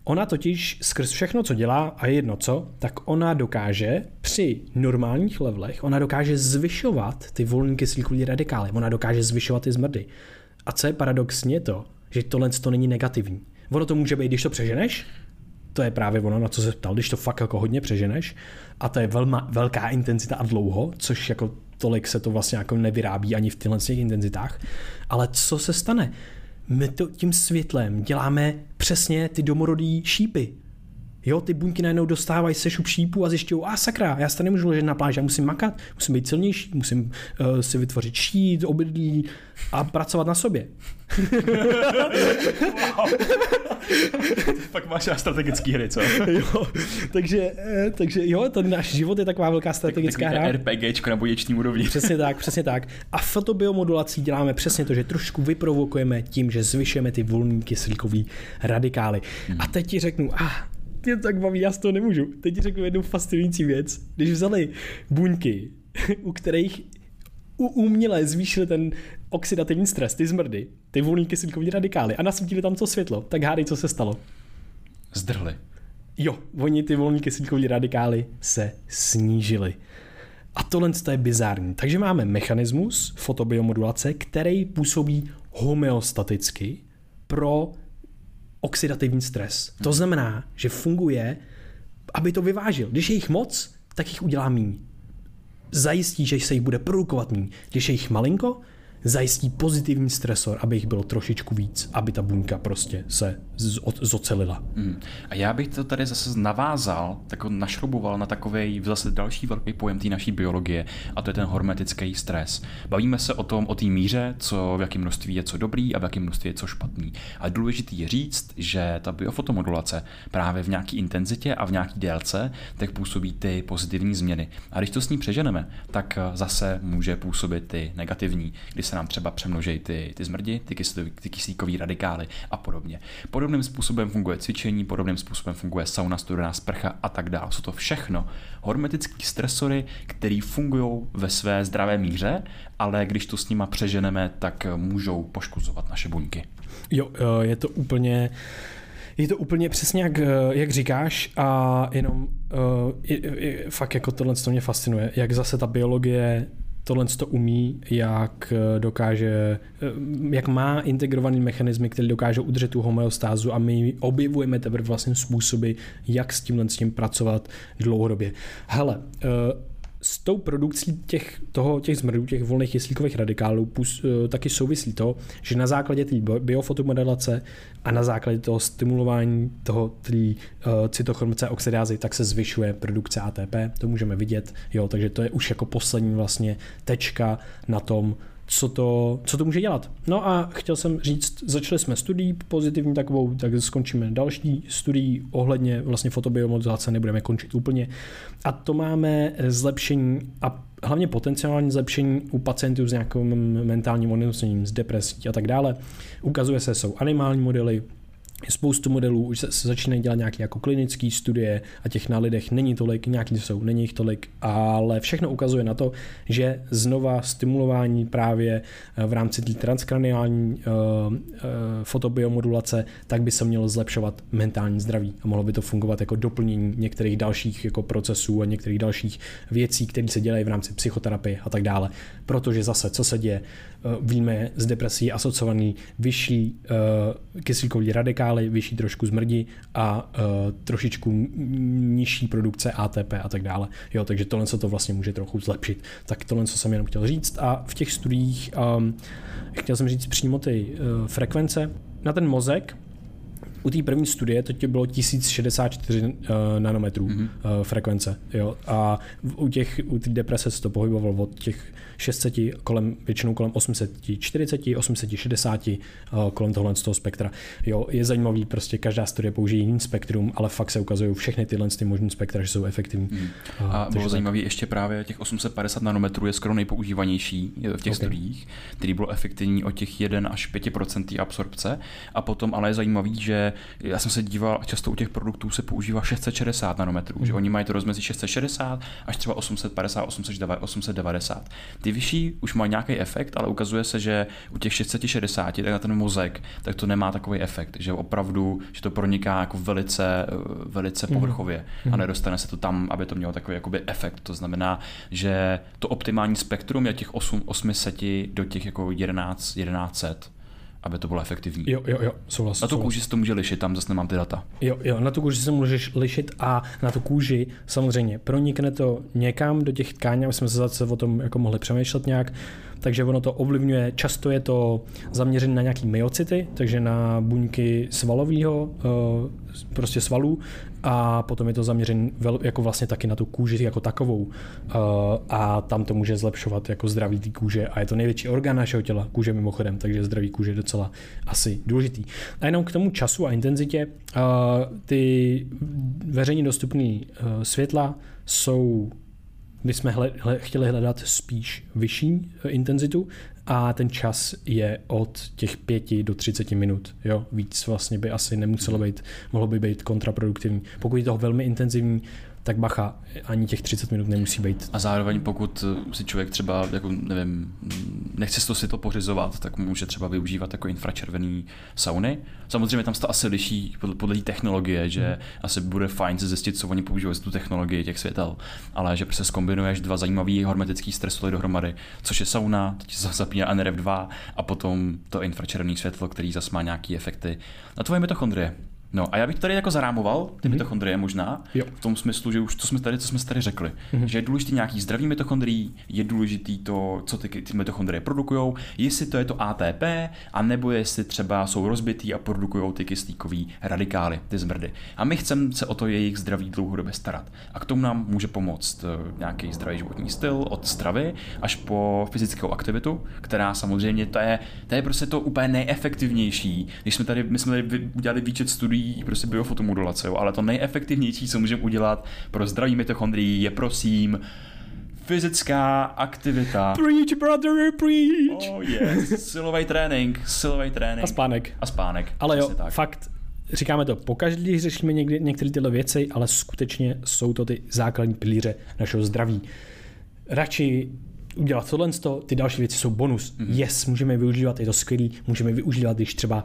Ona totiž skrz všechno, co dělá a je jedno co, tak ona dokáže při normálních levelech, ona dokáže zvyšovat ty volné kyslíkové radikály, ona dokáže zvyšovat ty zmrdy. A co je paradoxně to, že tohle to není negativní. Ono to může být, když to přeženeš, to je právě ono, na co se ptal, když to fakt jako hodně přeženeš a to je velma, velká intenzita a dlouho, což jako tolik se to vlastně jako nevyrábí ani v těchto těch intenzitách. Ale co se stane? My to tím světlem děláme přesně ty domorodý šípy. Jo, ty buňky najednou dostávají sešup šípů a zjišťují, a sakra, já se tady nemůžu ležet na pláži, já musím makat, musím být silnější, musím uh, si vytvořit šít, obydlí a pracovat na sobě. Pak máš a strategický hry, co? Jo, takže, takže jo, ten náš život je taková velká strategická tak, hra. RPGčko na boděční úrovni. Přesně tak, přesně tak. A fotobiomodulací děláme přesně to, že trošku vyprovokujeme tím, že zvyšujeme ty volný kyslíkový radikály. Hmm. A teď ti řeknu, ah, mě tak baví, já z toho nemůžu. Teď ti řeknu jednu fascinující věc. Když vzali buňky, u kterých uměle zvýšili ten oxidativní stres, ty zmrdy, ty volné kyslíkové radikály a nasvítili tam to světlo, tak hádej, co se stalo. Zdrhli. Jo, oni ty volné kyslíkové radikály se snížily. A tohle je bizární. Takže máme mechanismus fotobiomodulace, který působí homeostaticky pro oxidativní stres. To znamená, že funguje, aby to vyvážil. Když je jich moc, tak jich udělá míň. Zajistí, že se jich bude produkovat míň. Když je jich malinko, zajistí pozitivní stresor, aby jich bylo trošičku víc, aby ta buňka prostě se zocelila. Hmm. A já bych to tady zase navázal, tak našroboval na takovej zase další velký pojem té naší biologie, a to je ten hormetický stres. Bavíme se o tom, o té míře, co, v jakém množství je co dobrý a v jakém množství je co špatný. A důležitý je říct, že ta biofotomodulace právě v nějaké intenzitě a v nějaké délce tak působí ty pozitivní změny. A když to s ní přeženeme, tak zase může působit ty negativní, kdy se nám třeba přemnožejí ty, ty zmrdi, ty, ty kyslíkové radikály a podobně. Podobným způsobem funguje cvičení, podobným způsobem funguje sauna, studená sprcha a tak dále. Jsou to všechno hormetické stresory, které fungují ve své zdravé míře, ale když to s nima přeženeme, tak můžou poškozovat naše buňky. Jo, je to úplně... Je to úplně přesně jak, jak říkáš, a jenom i, i, fakt jako tohle to mě fascinuje, jak zase ta biologie tohle to umí, jak dokáže, jak má integrovaný mechanismy, které dokážou udržet tu homeostázu, a my objevujeme teprve vlastně způsoby, jak s tímhle s tím pracovat dlouhodobě. Hele, s tou produkcí těch, toho, těch zmrdů, těch volných kyslíkových radikálů pus, taky souvislí to, že na základě té biofotomodulace a na základě toho stimulování toho tý, uh, cytochrom c oxidázy, tak se zvyšuje produkce A T P, to můžeme vidět, jo, takže to je už jako poslední vlastně tečka na tom, co to, co to může dělat. No a chtěl jsem říct, začali jsme studií pozitivní takovou, tak skončíme další studií ohledně vlastně fotobiomodulace, nebudeme končit úplně. A to máme zlepšení a hlavně potenciální zlepšení u pacientů s nějakým mentálním onemocněním, s depresí a tak dále. Ukazuje se, jsou animální modely, spoustu modelů, už se začínají dělat nějaké jako klinické studie a těch na lidech není tolik, nějaký jsou, není jich tolik, ale všechno ukazuje na to, že znova stimulování právě v rámci té transkraniální uh, uh, fotobiomodulace, tak by se mělo zlepšovat mentální zdraví a mohlo by to fungovat jako doplnění některých dalších jako procesů a některých dalších věcí, které se dělají v rámci psychoterapie a tak dále. Protože zase, co se děje, uh, víme, z depresí je asociovaný vyšší uh, kyslíkový radikál, vyšší trošku zmrdí a uh, trošičku nižší produkce A T P a tak dále. Jo, takže tohle se to vlastně může trochu zlepšit. Tak tohle co jsem jenom chtěl říct, a v těch studiích um, chtěl jsem říct přímo ty uh, frekvence. Na ten mozek u té první studie to tě bylo tisíc šedesát čtyři uh, nanometrů mm-hmm. uh, frekvence. Jo? A u těch u té deprese se to pohybovalo od těch šest set, kolem, většinou kolem osm set čtyřicet, osm set šedesát, uh, kolem tohle z toho spektra. Jo? Je zajímavý, prostě každá studie použije jiný spektrum, ale fakt se ukazují všechny tyhle ty možný spektra, že jsou efektivní. Mm. Uh, a bylo zajímavé tak... ještě právě těch osm set padesát nanometrů je skoro nejpoužívanější v těch okay. studiích, který bylo efektivní o těch jedna až pět procent absorpce. A potom ale je zajímavý, že já jsem se díval, často u těch produktů se používá šest set šedesát nanometrů, mm. že oni mají to rozmezí šest set šedesát až třeba osm set padesát, osm set devadesát. Ty vyšší už mají nějaký efekt, ale ukazuje se, že u těch šest set šedesát, tak na ten mozek, tak to nemá takový efekt, že opravdu, že to proniká jako velice, velice mm. povrchově mm. a nedostane se to tam, aby to mělo takový jakoby efekt. To znamená, že to optimální spektrum je těch osm, osm set do těch jako jedenáct set. Aby to bylo efektivní. Jo, jo, jo, souhlasím. Na tu kůži se to může lišit, tam zase nemám ty data. Jo, jo, na tu kůži se můžeš lišit a na tu kůži samozřejmě pronikne to někam do těch tkání, aby jsme se zase o tom jako mohli přemýšlet nějak, takže ono to ovlivňuje, často je to zaměřené na nějaký myocity, takže na buňky svalového, prostě svalů, a potom je to zaměřené jako vlastně taky na tu kůži jako takovou a tam to může zlepšovat jako zdraví té kůže a je to největší orgán našeho těla, kůže mimochodem, takže zdraví kůže je docela asi důležitý. A jenom k tomu času a intenzitě, ty veřejně dostupné světla jsou, my jsme hle, chtěli hledat spíš vyšší intenzitu a ten čas je od těch pěti do třiceti minut. Jo? Víc vlastně by asi nemuselo být, mohlo by být kontraproduktivní. Pokud je toho velmi intenzivní, tak bacha, ani těch třicet minut nemusí být. A zároveň pokud si člověk třeba, jako nevím, nechce to si to pořizovat, tak může třeba využívat jako infračervený sauny. Samozřejmě tam se to asi liší podle té technologie, že hmm. asi bude fajn se zjistit, co oni používají tu technologii těch světel, ale že prostě zkombinuješ dva zajímavý hormetický stresory dohromady, což je sauna, teď se zapíná N R F dva a potom to infračervený světlo, který zase má nějaké efekty na tvoje mitochondrie. No a já bych tady jako zarámoval ty mm-hmm. mitochondrie možná, jo. v tom smyslu, že už to jsme tady, co jsme tady řekli, mm-hmm. že je důležitý nějaký zdravý mitochondrií, je důležitý to, co ty, ty mitochondrie produkujou, jestli to je to A T P, anebo jestli třeba jsou rozbitý a produkujou ty kyslíkový radikály, ty zmrdy. A my chceme se o to jejich zdraví dlouhodobě starat. A k tomu nám může pomoct nějaký zdravý životní styl, od stravy až po fyzickou aktivitu, která samozřejmě to je, to je prostě to úplně nejefektivnější. Když jsme tady, my jsme tady udělali výčet studií, prostě biofotomodulace, jo, ale to nejefektivnější, co můžeme udělat pro zdraví mitochondrií, je prosím fyzická aktivita. Preach, brother, preach! Oh yes, silový trénink, silový trénink. A spánek. A spánek. Ale jo, tak. Fakt, říkáme to pokaždé, když řešíme někdy, některé tyhle věci, ale skutečně jsou to ty základní pilíře našeho zdraví. Radši udělat tohle, ty další věci jsou bonus. Mm-hmm. Yes, můžeme využívat, je to skvělý, můžeme využívat, když třeba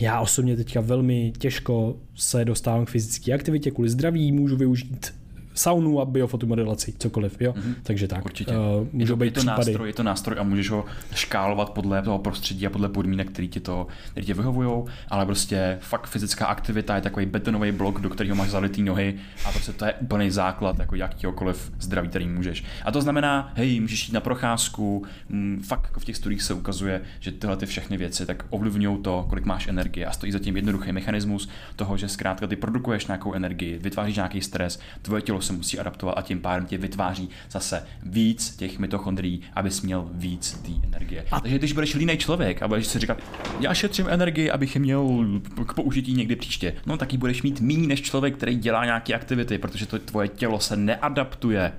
já osobně teďka velmi těžko se dostávám k fyzické aktivitě, kvůli zdraví můžu využít saunu a biofotomodulaci, cokoliv, jo? Mm-hmm. Takže tak. Určitě. Uh, je, to, je, to nástroj, je to nástroj a můžeš ho škálovat podle toho prostředí a podle podmínek, které ti to, který tě vyhovujou, ale prostě fakt fyzická aktivita je takový betonový blok, do kterého máš zalitý nohy a prostě to je úplný základ jako jakýhokoliv zdraví, který můžeš. A to znamená, hej, můžeš jít na procházku, m, fakt jako v těch studiích se ukazuje, že tyhle ty všechny věci tak ovlivňují to, kolik máš energie a stojí zatím jednoduchý mechanismus toho, že zkrátka ty produkuješ nějakou energii, vytváříš nějaký stres, tvoje tělo se musí adaptovat a tím pádem tě vytváří zase víc těch mitochondrií, abys měl víc té energie. A takže když budeš línej člověk a budeš si říkat, já šetřím energii, abych měl k použití někdy příště, no tak ji budeš mít méně než člověk, který dělá nějaké aktivity, protože to tvoje tělo se neadaptuje.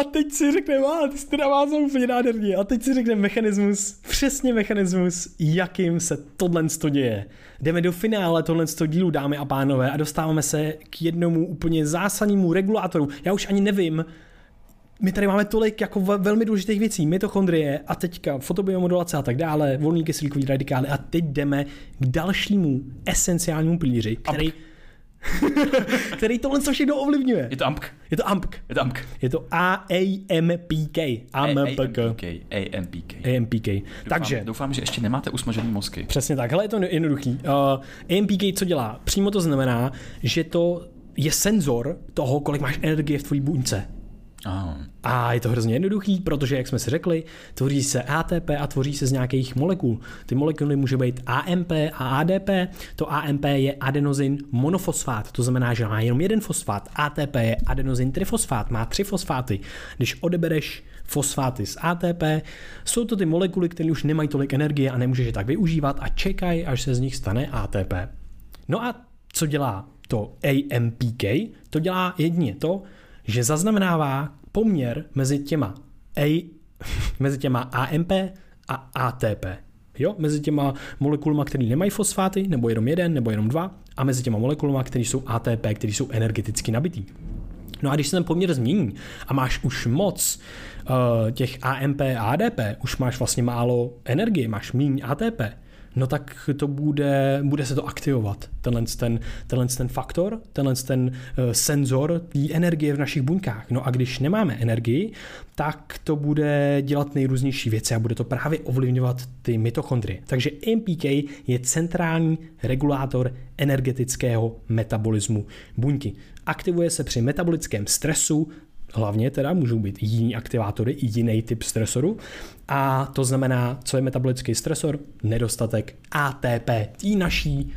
A teď si řekne, a ty jsi teda vázal úplně nádherně. A teď si řekne mechanismus, přesně mechanismus, jakým se tohle děje. Jdeme do finále tohle dílu, dámy a pánové, a dostáváme se k jednomu úplně zásadnímu regulátoru. Já už ani nevím, my tady máme tolik jako velmi důležitých věcí, mitochondrie a teďka fotobiomodulace a tak dále, volný kyslíkový radikály a teď jdeme k dalšímu esenciálnímu pilíři, který... který tohle co všechno ovlivňuje. Je to A M P K. Je to A M P K. Je to A M P K. Je to A M P K. A M P K. A M P K. Takže doufám, že ještě nemáte usmažený mozky. Přesně tak. Hele, je to jednoduchý. Uh, A M P K co dělá? Přímo to znamená, že to je senzor toho, kolik máš energie v tvojí buňce. Aha. A je to hrozně jednoduchý, protože, jak jsme si řekli, tvoří se A T P a tvoří se z nějakých molekul. Ty molekuly může být A M P a A D P. To A M P je adenozin monofosfát, to znamená, že má jenom jeden fosfát. A T P je adenozin trifosfát, má tři fosfáty. Když odebereš fosfáty z A T P, jsou to ty molekuly, které už nemají tolik energie a nemůžeš je tak využívat a čekají, až se z nich stane A T P. No a co dělá to A M P K? To dělá jedině to, že zaznamenává poměr mezi těma, A, mezi těma A M P a A T P. Jo? Mezi těma molekulama, které nemají fosfáty, nebo jenom jeden, nebo jenom dva, a mezi těma molekulama, které jsou A T P, které jsou energeticky nabitý. No a když se ten poměr změní a máš už moc uh, těch A M P a A D P, už máš vlastně málo energie, máš míň A T P, no tak to bude, bude se to aktivovat. Tenhle ten, tenhle ten faktor, tenhle ten uh, senzor té energie v našich buňkách. No a když nemáme energii, tak to bude dělat nejrůznější věci a bude to právě ovlivňovat ty mitochondrie. Takže A M P K je centrální regulátor energetického metabolismu buňky. Aktivuje se při metabolickém stresu, hlavně teda můžou být jiní aktivátory i jiný typ stresoru. A to znamená, co je metabolický stresor? Nedostatek A T P, tý naší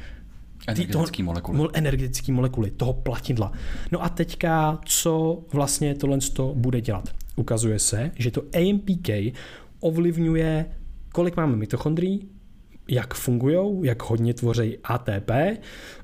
energetické molekuly. energetické molekuly, toho platidla. No a teďka, co vlastně tohle bude dělat? Ukazuje se, že to A M P K ovlivňuje, kolik máme mitochondrií, jak fungujou, jak hodně tvoří A T P,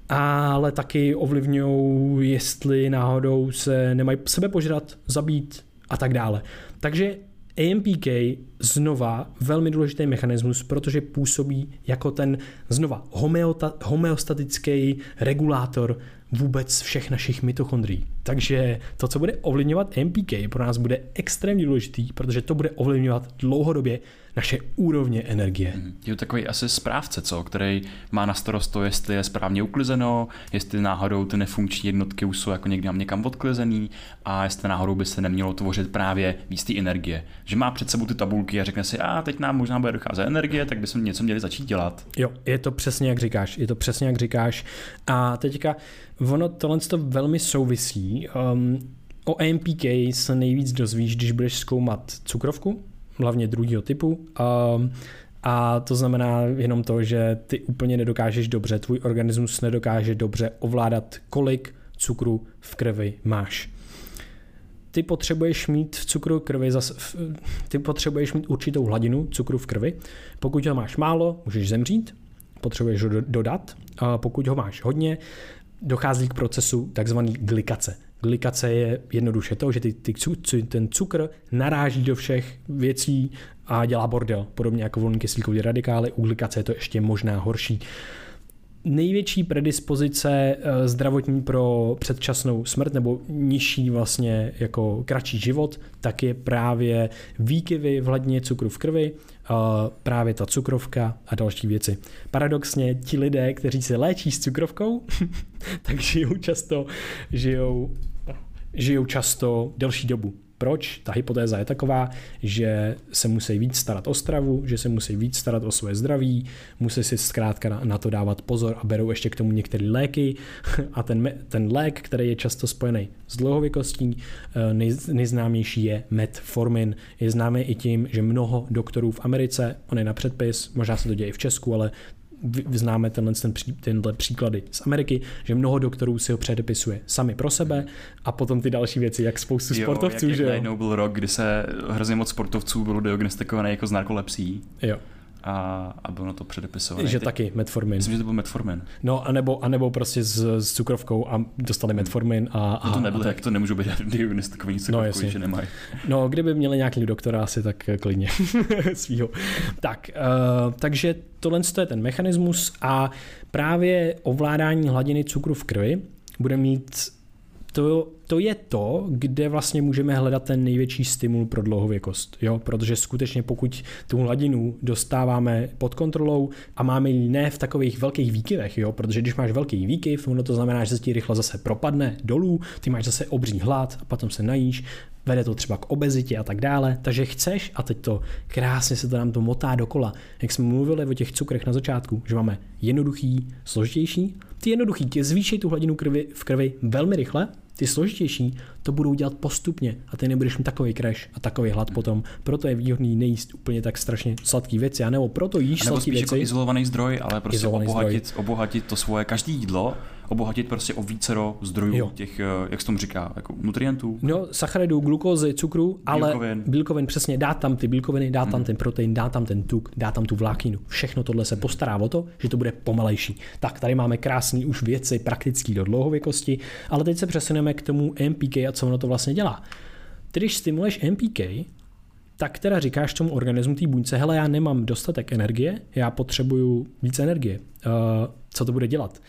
ale taky ovlivňují, jestli náhodou se nemají sebe požrat, zabít a tak dále. Takže A M P K znova velmi důležitý mechanismus, protože působí jako ten znova homeota, homeostatický regulátor vůbec všech našich mitochondrií. Takže to, co bude ovlivňovat A M P K, pro nás bude extrémně důležitý, protože to bude ovlivňovat dlouhodobě naše úrovně energie. Je to takový asi správce, co? Který má na starost to, jestli je správně uklizeno, jestli náhodou ty nefunkční jednotky už jsou jako někdy někam odklizený a jestli náhodou by se nemělo tvořit právě víc té energie. Že má před sebou ty tabulky a řekne si, a teď nám možná bude docházet energie, tak bychom něco měli začít dělat. Jo, je to přesně jak říkáš, je to přesně jak říkáš. A teďka ono tohle to velmi souvisí. Um, o A M P K se nejvíc dozvíš, když budeš zkoumat cukrovku, hlavně druhého typu. Um, a to znamená jenom to, že ty úplně nedokážeš dobře, tvůj organismus nedokáže dobře ovládat, kolik cukru v krvi máš. Ty potřebuješ mít v cukru krvi zase, ty potřebuješ mít určitou hladinu cukru v krvi. Pokud ho máš málo, můžeš zemřít, potřebuješ ho dodat. A pokud ho máš hodně, dochází k procesu takzvané glikace. Glikace je jednoduše to, že ty, ty, ten cukr naráží do všech věcí a dělá bordel. Podobně jako volnokyslíkové radikály, u glikace je to ještě možná horší. Největší predispozice zdravotní pro předčasnou smrt nebo nižší vlastně jako kratší život, tak je právě výkyvy v hladině cukru v krvi, právě ta cukrovka a další věci. Paradoxně ti lidé, kteří se léčí s cukrovkou, tak žijou často, žijou, žijou často delší dobu. Proč? Ta hypotéza je taková, že se musí víc starat o stravu, že se musí víc starat o svoje zdraví, musí si zkrátka na to dávat pozor a berou ještě k tomu některé léky a ten, ten lék, který je často spojený s dlouhověkostí, nej, nejznámější je metformin. Je známý i tím, že mnoho doktorů v Americe, on je na předpis, možná se to děje i v Česku, ale známe tenhle, ten, tenhle příklady z Ameriky, že mnoho doktorů si ho předepisuje sami pro sebe a potom ty další věci, jak spoustu jo, sportovců. Jak, že jak jo, najednou byl rok, kdy se hrozně moc sportovců bylo diagnostikované jako s narkolepsií. Jo. A, a bylo na to předepisované. Že Teď, taky metformin. Myslím, že to byl metformin. No, anebo, anebo prostě s, s cukrovkou a dostali metformin. A, a no to nebylo, tak to nemůžu být diagnostikovaný s cukrovkou, no, že nemají. No, kdyby měli nějaký doktora asi, tak klidně svýho. Tak, uh, takže tohle je ten mechanismus a právě ovládání hladiny cukru v krvi bude mít to, to je to, kde vlastně můžeme hledat ten největší stimul pro dlouhověkost. Jo? Protože skutečně pokud tu hladinu dostáváme pod kontrolou a máme ji ne v takových velkých výkyvech, jo? Protože když máš velký výkyv, ono to znamená, že se ti rychle zase propadne dolů, ty máš zase obří hlad a potom se najíš, vede to třeba k obezitě a tak dále, takže chceš, a teď to krásně se to nám to motá dokola, jak jsme mluvili o těch cukrech na začátku, že máme jednoduchý, složitější, ty jednoduchý ti zvýší tu hladinu krvi, v krvi velmi rychle, ty složitější to budou dělat postupně a ty nebudeš mít takový crash a takový hlad potom. Proto je výhodný nejíst úplně tak strašně sladký věci, anebo proto jíš sladký věci. Jako izolovaný zdroj, ale prostě obohatit, obohatit to svoje každé jídlo, obohatit prostě o vícero zdrojů jo. těch, jak se tomu říká, jako nutrientů. No, sacharidů, glukózy, cukru, ale bílkovin, bílkovin přesně, dá tam ty bílkoviny, dá tam mm. ten protein, dá tam ten tuk, dá tam tu vlákninu. Všechno tohle se postará o to, že to bude pomalejší. Tak tady máme krásný už věci praktický do dlouhověkosti, ale teď se přesuneme k tomu A M P K a co ono to vlastně dělá. Ty, když stimuluješ A M P K, tak teda říkáš tomu organismu té buňce, hele, já nemám dostatek energie, já potřebuju víc energie. Uh, co to bude dělat?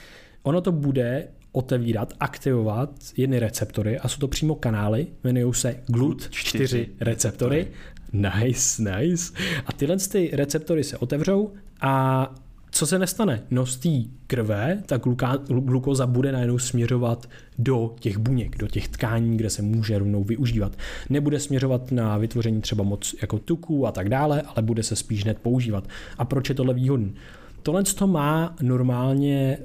Ono to bude otevírat, aktivovat jedny receptory a jsou to přímo kanály, jmenují se glut čtyři receptory. Nice, nice. A tyhle ty receptory se otevřou a co se nestane? No z té krve ta gluka, glukoza bude najednou směřovat do těch buněk, do těch tkání, kde se může rovnou využívat. Nebude směřovat na vytvoření třeba moc jako tuků a tak dále, ale bude se spíš hned používat. A proč je tohle výhodné? Tohle to má normálně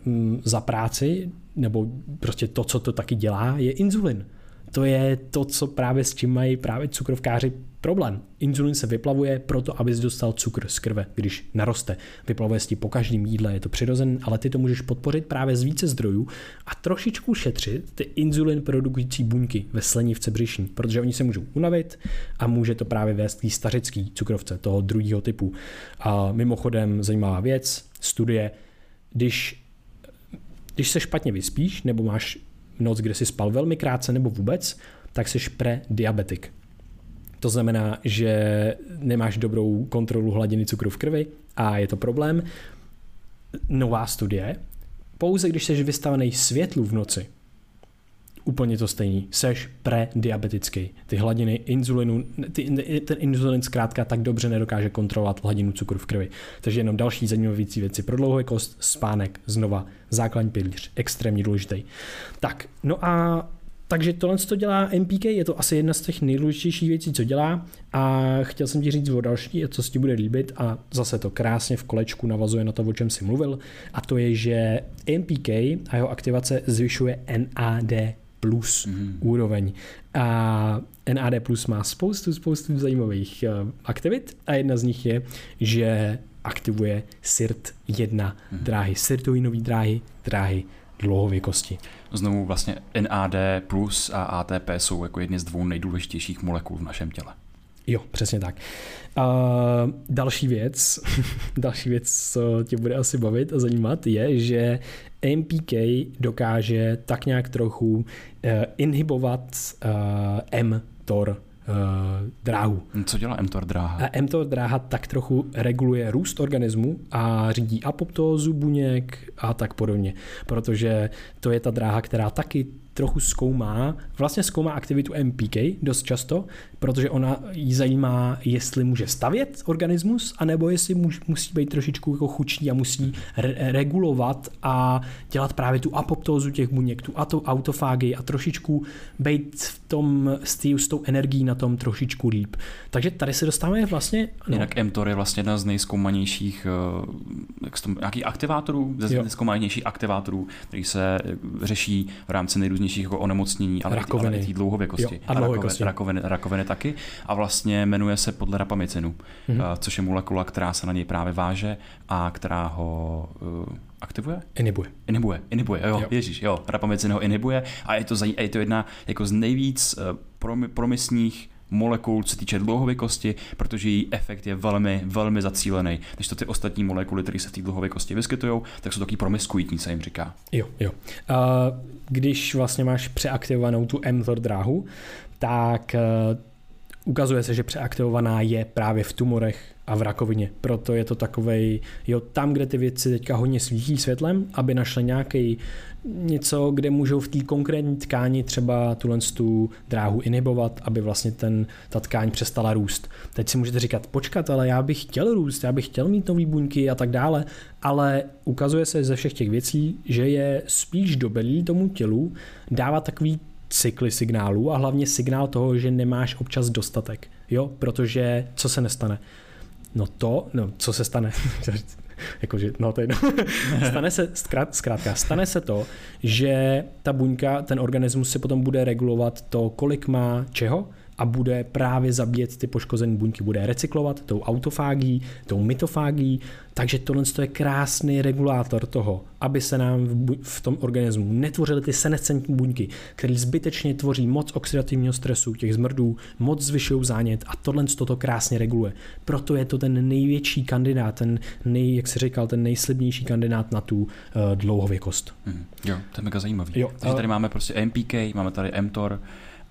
za práci, nebo prostě to, co to taky dělá, je inzulin. To je to, co právě s čím mají právě cukrovkáři problém. Inzulin se vyplavuje proto, abys dostal cukr z krve, když naroste. Vyplavuje se ti po každém jídle, je to přirozené, ale ty to můžeš podpořit právě z více zdrojů a trošičku šetřit ty inzulin produkující buňky ve slinivce břišní, protože oni se můžou unavit a může to právě vést k stařický cukrovce toho druhého typu. A mimochodem zajímavá věc, studie, když, když se špatně vyspíš nebo máš noc, kde jsi spal velmi krátce nebo vůbec, tak jsi prediabetik. To znamená, že nemáš dobrou kontrolu hladiny cukru v krvi a je to problém. Nová studie Pouze když seš vystavený světlu v noci, úplně to stejný, seš prediabetický. Ty hladiny inzulinu, ty, ten inzulin zkrátka tak dobře nedokáže kontrolovat hladinu cukru v krvi. Takže jenom další zajímavější věci, prodlouhověkost, spánek, znova základní pilíř, extrémně důležitý. Tak, no a takže tohle, co dělá A M P K, je to asi jedna z těch nejdůležitějších věcí, co dělá. A chtěl jsem ti říct o další, co se ti bude líbit, a zase to krásně v kolečku navazuje na to, o čem jsi mluvil, a to je, že A M P K a jeho aktivace zvyšuje N A D plus mm. úroveň. A N A D plus má spoustu, spoustu zajímavých aktivit a jedna z nich je, že aktivuje S I R T jedna mm. dráhy, sirtoinové dráhy, dráhy dlouhověkosti. Znovu vlastně N A D plus a A T P jsou jako jedny z dvou nejdůležitějších molekul v našem těle. Jo, přesně tak. Uh, další věc, další věc, co tě bude asi bavit a zajímat, je, že A M P K dokáže tak nějak trochu uh, inhibovat uh, mTOR uh, dráhu. Co dělá mTOR dráha? A mTOR dráha tak trochu reguluje růst organismu a řídí apoptózu buněk a tak podobně, protože to je ta dráha, která taky trochu zkoumá, vlastně zkoumá aktivitu A M P K dost často, protože ona jí zajímá, jestli může stavět organismus, anebo jestli muž, musí být trošičku jako chučí a musí re- regulovat a dělat právě tu apoptózu těch buněk, tu autofágy a trošičku být v tom stylu s tou energií na tom trošičku líp. Takže tady se dostáváme vlastně... No. Jinak mTOR je vlastně jedna z nejzkoumanějších jak tom, nějakých aktivátorů, ze nejzkoumanějších aktivátorů, který se řeší v rámci nejrůznějších jako onemocnění, ale i té dlouhověkosti. Jo, a dlouhověkosti. A rakoviny, rakoviny taky. A vlastně jmenuje se podle rapamycinu, mm-hmm. což je molekula, která se na něj právě váže a která ho uh, aktivuje? Inhibuje. Inhibuje, inhibuje, jo, jo. Ježíš, jo, rapamycin ho inhibuje a je to, za, je to jedna jako z nejvíc promisních molekul, co se týče dlouhověkosti, protože její efekt je velmi, velmi zacílený. Když to ty ostatní molekuly, které se v té dlouhověkosti vyskytují, tak jsou taky promiskuitní, se jim říká. Jo, jo. Uh, když vlastně máš přeaktivovanou tu mTOR dráhu, tak uh, ukazuje se, že přeaktivovaná je právě v tumorech a v rakovině. Proto je to takovej, jo, tam, kde ty věci teďka hodně svítí světlem, aby našli nějaký něco, kde můžou v té konkrétní tkáni třeba tuhle tu dráhu inhibovat, aby vlastně ten, ta tkáň přestala růst. Teď si můžete říkat, počkat, ale já bych chtěl růst, já bych chtěl mít nový buňky a tak dále, ale ukazuje se ze všech těch věcí, že je spíš dobrý tomu tělu dávat takový cykly signálů a hlavně signál toho, že nemáš občas dostatek. Jo, protože co se nestane? No to, no co se stane? Jakože, no to je, no. Stane se, zkrát, zkrátka, stane se to, že ta buňka, ten organismus si potom bude regulovat to, kolik má čeho a bude právě zabíjet ty poškozené buňky, bude recyklovat tou autofágií, tou mitofágií, takže tohle je krásný regulátor toho, aby se nám v, v tom organismu netvořily ty senescentní buňky, které zbytečně tvoří moc oxidativního stresu, těch zmrdů, moc zvyšují zánět a tohle to krásně reguluje. Proto je to ten největší kandidát, ten nej, jak se říkal, ten nejslibnější kandidát na tu uh, dlouhověkost. Mm, jo, to je mega zajímavý. Jo, takže tady uh, máme prostě A M P K, máme tady mTOR,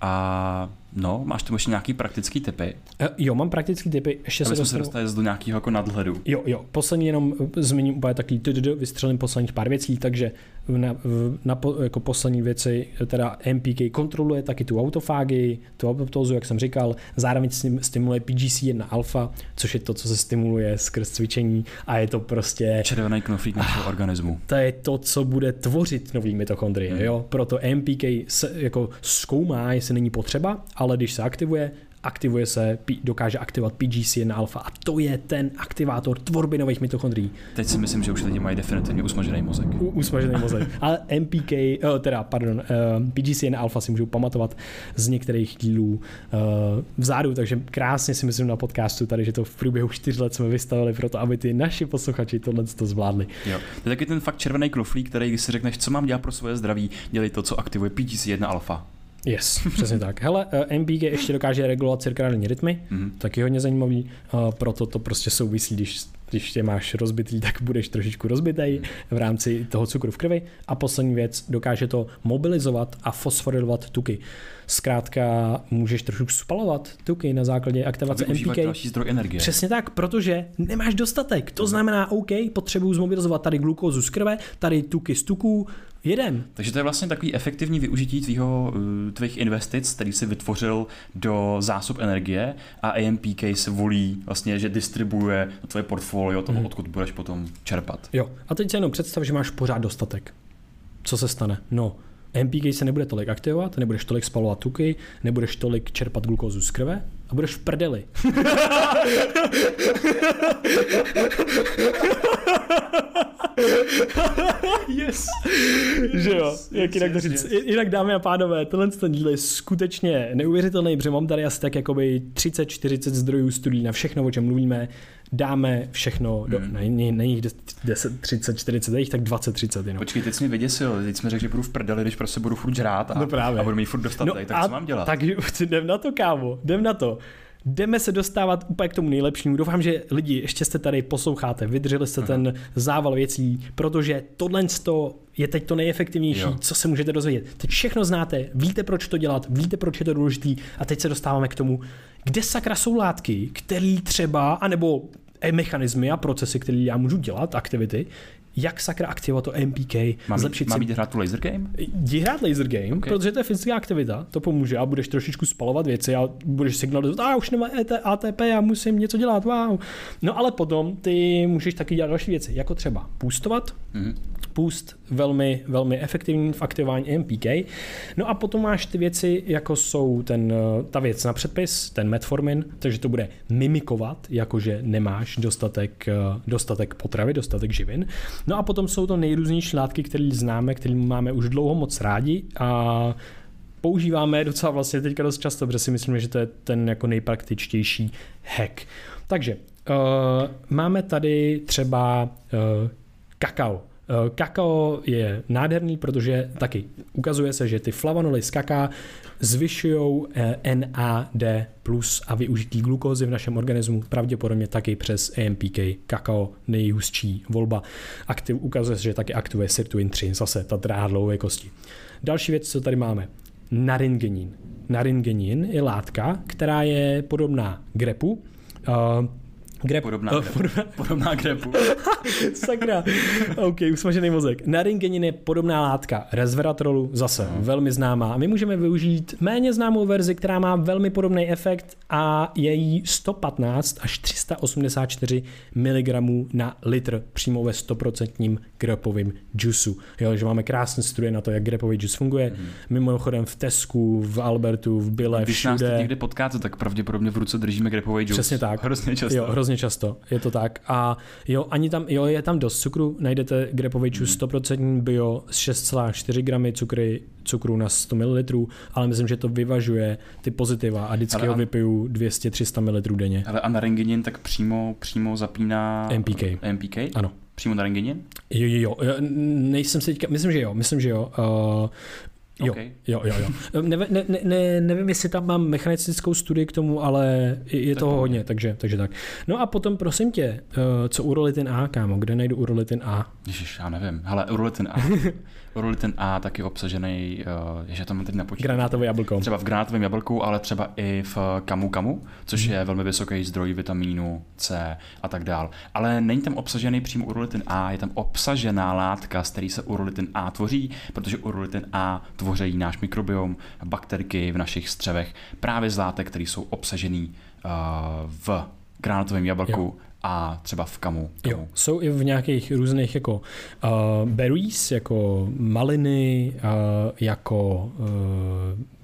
a no, máš tam ještě nějaký praktický tipy? Jo, mám praktický tipy. Ještě se dostanu... se dostali do nějakého jako nadhledu. Jo, jo. Poslední jenom zmíním úplně takový vystřelím posledních pár věcí, takže na, na, jako poslední věci teda A M P K kontroluje taky tu autofágii, tu apoptózu, jak jsem říkal, zároveň stimuluje P G C jedna alfa, což je to, co se stimuluje skrz cvičení a je to prostě... červený knoflík našeho ah, organismu. To je to, co bude tvořit nový mitochondrie, hmm. jo. Proto A M P K se, jako zkoumá, jestli není potřeba, ale když se aktivuje, aktivuje se, dokáže aktivovat P G C jedna alfa a to je ten aktivátor tvorby nových mitochondrií. Teď si myslím, že už lidi mají definitivně usmažený mozek. U, usmažený mozek. Ale M P K, teda pardon, P G C jedna alfa si můžou pamatovat z některých dílů vzadu, takže krásně si myslím na podcastu tady, že to v průběhu čtyř let jsme vystavili pro to, aby ty naši posluchači tohle to zvládli. Jo. To je taky ten fakt červený knoflík, který když si řekneš, co mám dělat pro svoje zdraví, dělej to, co aktivuje P G C jedna alfa. Yes, přesně tak. Hele, A M P K ještě dokáže regulovat cirkadiální rytmy, mm-hmm. taky hodně zajímavý, proto to prostě souvisí, když Když tě máš rozbitý, tak budeš trošičku rozbitej v rámci toho cukru v krvi. A poslední věc, dokáže to mobilizovat a fosforilovat tuky. Zkrátka můžeš trošku spalovat tuky na základě aktivace em pé ká. Další zdroj energie. Přesně tak, protože nemáš dostatek. To znamená, OK, potřebuju zmobilizovat tady glukózu z krve, tady tuky z tuků, jedem. Takže to je vlastně takový efektivní využití tvýho, tvých investic, který si vytvořil do zásob energie, a A M P K se volí vlastně, že distribuuje tvoje portfolio toho, mm. odkud budeš potom čerpat. Jo, a teď se jenom představ, že máš pořád dostatek. Co se stane? No, A M P K se nebude tolik aktivovat, nebudeš tolik spalovat tuky, nebudeš tolik čerpat glukózu z krve a budeš v prdeli. Yes. Že jo, yes, jak yes, jinak to říct. Yes. Jinak, dámy a pánové, tenhle ten díl je skutečně neuvěřitelný, protože mám tady asi tak jakoby třicet čtyřicet zdrojů studií na všechno, o čem mluvíme. Dáme všechno, do, hmm. není, není deset, třicet, čtyřicet, je jich tak dvacet, třicet jenom. Počkej, teď jsi mě vyděsil, teď jsi mi řekl, že budu v prdeli, když prostě budu furt žrát a, no a budu mít furt dostatek, no tak co mám dělat? Tak jdem na to, kámo, jdem na to. Jdeme se dostávat úplně k tomu nejlepšímu. Doufám, že lidi ještě jste tady posloucháte, vydrželi jste ten zával věcí, protože tohle je teď to nejefektivnější, jo. co se můžete dozvědět. Teď všechno znáte, víte, proč to dělat, víte, proč je to důležitý, a teď se dostáváme k tomu, kde sakra jsou látky, které třeba, anebo mechanismy a procesy, které já můžu dělat, aktivity, jak sakra aktivovat to A M P K, mám, zlepšit si. Mám jít hrát tu laser game? Jdi hrát laser game, okay. Protože to je fyzická aktivita, to pomůže a budeš trošičku spalovat věci a budeš signalizovat, a už nemám A T P, já musím něco dělat, wow. No ale potom ty můžeš taky dělat další věci, jako třeba půstovat, mm-hmm. půst velmi, velmi efektivní v aktivování A M P K, no a potom máš ty věci, jako jsou ten, ta věc na předpis, ten metformin, takže to bude mimikovat, jakože nemáš dostatek, dostatek potravy, dostatek živin. No a potom jsou to nejrůznější látky, které známe, které máme už dlouho moc rádi a používáme docela vlastně teďka dost často, protože si myslím, že to je ten jako nejpraktičtější hack. Takže uh, máme tady třeba uh, kakao. Uh, kakao je nádherný, protože taky ukazuje se, že ty flavonoly z kakaa zvyšují N A D plus a využití glukózy v našem organismu pravděpodobně taky přes A M P K. Kakao nejhustší volba. Aktiv, ukazuje se, že taky aktivuje S I R T one, zase ta dráhdlouhé kosti. Další věc, co tady máme, naringenin. Naringenin je látka, která je podobná grepu. Uh, Grep. Podobná, uh, podobná, podobná grepu. Sakra. OK, usmažený mozek. Naringenin je podobná látka resveratrolu, zase uh-huh. velmi známá. My můžeme využít méně známou verzi, která má velmi podobný efekt a je jí sto patnáct až tři sta osmdesát čtyři miligramů na litr přímo ve sto procent grepovým džusu. Jo, že máme krásné studie na to, jak grepový džus funguje. Uh-huh. Mimochodem v Tesku, v Albertu, v Bile, když všude. Když nás teď někde potkáte, tak pravděpodobně v ruce držíme grepový džus. Přesně tak. Hrozně často. Jo, hrozně často, je to tak. A jo, ani tam, jo, je tam dost cukru, najdete grepový džus sto procent bio z šest celá čtyři gramy cukry, cukru na sto mililitrů, ale myslím, že to vyvažuje ty pozitiva a vždycky ale ho vypiju dvě stě až tři sta mililitrů denně. Ale a naringenin tak přímo, přímo zapíná M P K. M P K? Ano. Přímo naringenin? Jo, jo, jo, nejsem si teďka, myslím, že jo, myslím, že jo. Uh, Jo, okay. jo, jo, jo. Ne, ne, ne, nevím, jestli tam mám mechanistickou studii k tomu, ale je tak toho to hodně, takže, takže tak. No a potom, prosím tě, co Urolitin A, kámo, kde najdu Urolitin A? Ježiš, já nevím, hele, Urolitin A. Urolitin A taky obsažený, že tam mám teď napočítat. Granátové jablko. Třeba v granátovém jablku, ale třeba i v kamu kamu, což hmm. je velmi vysoký zdroj vitamínu C a tak dál. Ale není tam obsažený přímo Urolitin A, je tam obsažená látka, z které se Urolitin A tvoří, protože Urolitin A tvoří tvoří náš mikrobiom, bakterky v našich střevech, právě z látek, které jsou obsažený uh, v granátovém jablku, jo. a třeba v kamu. kamu. Jo. Jsou i v nějakých různých jako uh, berries, jako maliny, uh, jako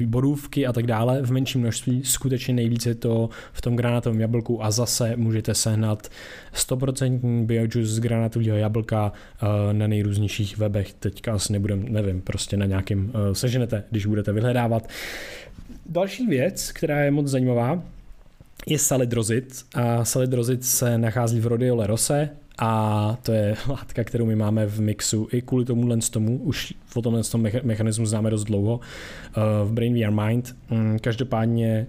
uh, borůvky a tak dále. V menším množství skutečně nejvíce je to v tom granátovém jablku a zase můžete sehnat sto procent biojuice z granátového jablka uh, na nejrůznějších webech. Teďka asi nebudem, nevím, prostě na nějakým uh, seženete, když budete vyhledávat. Další věc, která je moc zajímavá, je salidrozit a salidrozit se nachází v rhodiole rosea a to je látka, kterou my máme v mixu i kvůli tomuhle tomu, už o tomhle tomu mechanismu známe dost dlouho v BrainVR Mind. Každopádně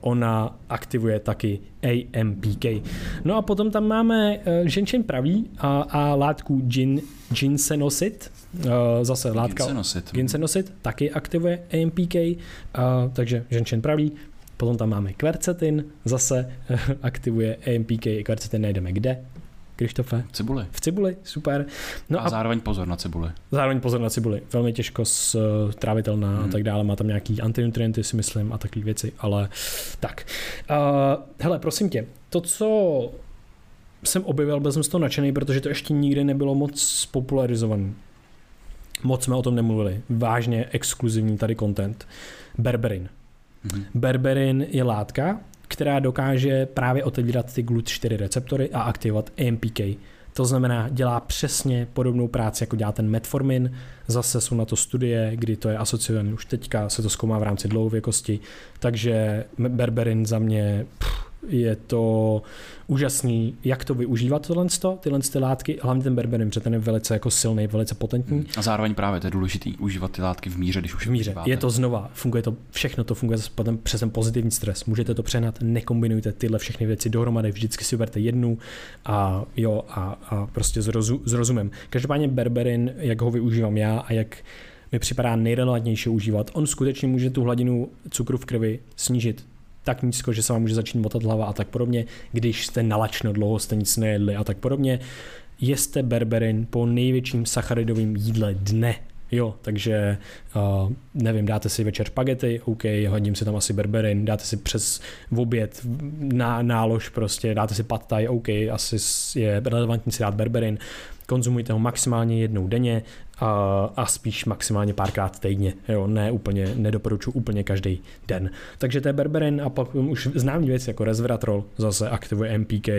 ona aktivuje taky A M P K. No a potom tam máme ženšen pravý a, a látku gin, Ginsenosid, zase látka Ginsenosid, Ginsenosid taky aktivuje A M P K, takže ženšen pravý. Potom tam máme Kvercetin, zase aktivuje A M P K, Kvercetin najdeme kde? Krištofe? V cibuli. V cibuli, super. No a, a zároveň pozor na cibuli. Zároveň pozor na cibuli. Velmi těžko strávitelná hmm. a tak dále. Má tam nějaký antinutrienty, si myslím, a takové věci, ale tak. Uh, hele, prosím tě, to, co jsem objevil, byl jsem z toho nadšený, protože to ještě nikdy nebylo moc popularizované. Moc jsme o tom nemluvili. Vážně exkluzivní tady content. Berberin. Hmm. Berberin je látka, která dokáže právě otevírat ty glut čtyři receptory a aktivovat A M P K. To znamená, dělá přesně podobnou práci, jako dělá ten metformin. Zase jsou na to studie, kdy to je asociované už teďka, se to zkoumá v rámci dlouhověkosti. Takže berberin za mě pff, je to úžasný, jak to využívat tohle, tyhle ty látky, hlavně ten berberin, protože ten je velice jako silný, velice potentní. A zároveň právě to je důležitý užívat ty látky v míře, když už v míře. Užíváte. Je to znova, funguje to, všechno to funguje potom přes ten pozitivní stres. Můžete to přehnat, nekombinujte tyhle všechny věci dohromady, vždycky si vyberte jednu a jo a, a prostě s zrozu, rozumem. Každopádně berberin, jak ho využívám já a jak mi připadá nejrelevantnější užívat, on skutečně může tu hladinu cukru v krvi snížit tak nízko, že se vám může začít motat hlava a tak podobně, když jste nalačno, dlouho jste nic nejedli a tak podobně. Jeste berberin po největším sacharidovém jídle dne. Jo, takže uh, nevím, dáte si večer špagety, OK, hodím si tam asi berberin, dáte si přes oběd na nálož prostě, dáte si pad thai, OK, asi je relevantní si dát berberin, konzumujte ho maximálně jednou denně a, a spíš maximálně párkrát týdně, jo, ne úplně, nedoporučuji úplně každý den. Takže to je berberin a pak už známý věc jako resveratrol zase aktivuje M P K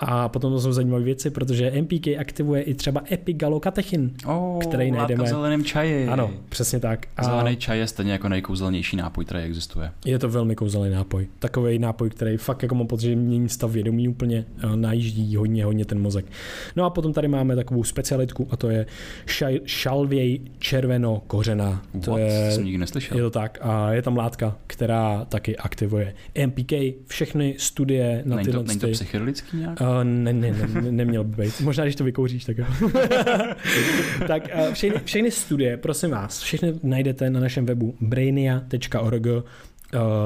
a potom to jsou zajímavé věci, protože M P K aktivuje i třeba epigalokatechin, oh, který najdeme v zeleném čaji. Ano, přesně tak. A zelený čaj je stejně jako nejkouzelnější nápoj, který existuje. Je to velmi kouzelný nápoj. Takový nápoj, který fakt jako mám pocit, že mění stav vědomí úplně, najíždí hodně, hodně ten mozek. No a potom tady máme takovou specialitku a to je šaj, šalvěj červeno kořena. What? To je, jsem nikdy neslyšel. Je to tak a je tam látka, která taky aktivuje M P K, všechny studie na tyhle. Není to psychedelický nějak? Uh, ne, ne, ne, ne, neměl by být. Možná, když to vykouříš, tak jo. Tak uh, všechny, všechny studie, prosím vás, všechny najdete na našem webu brainia tečka org, uh,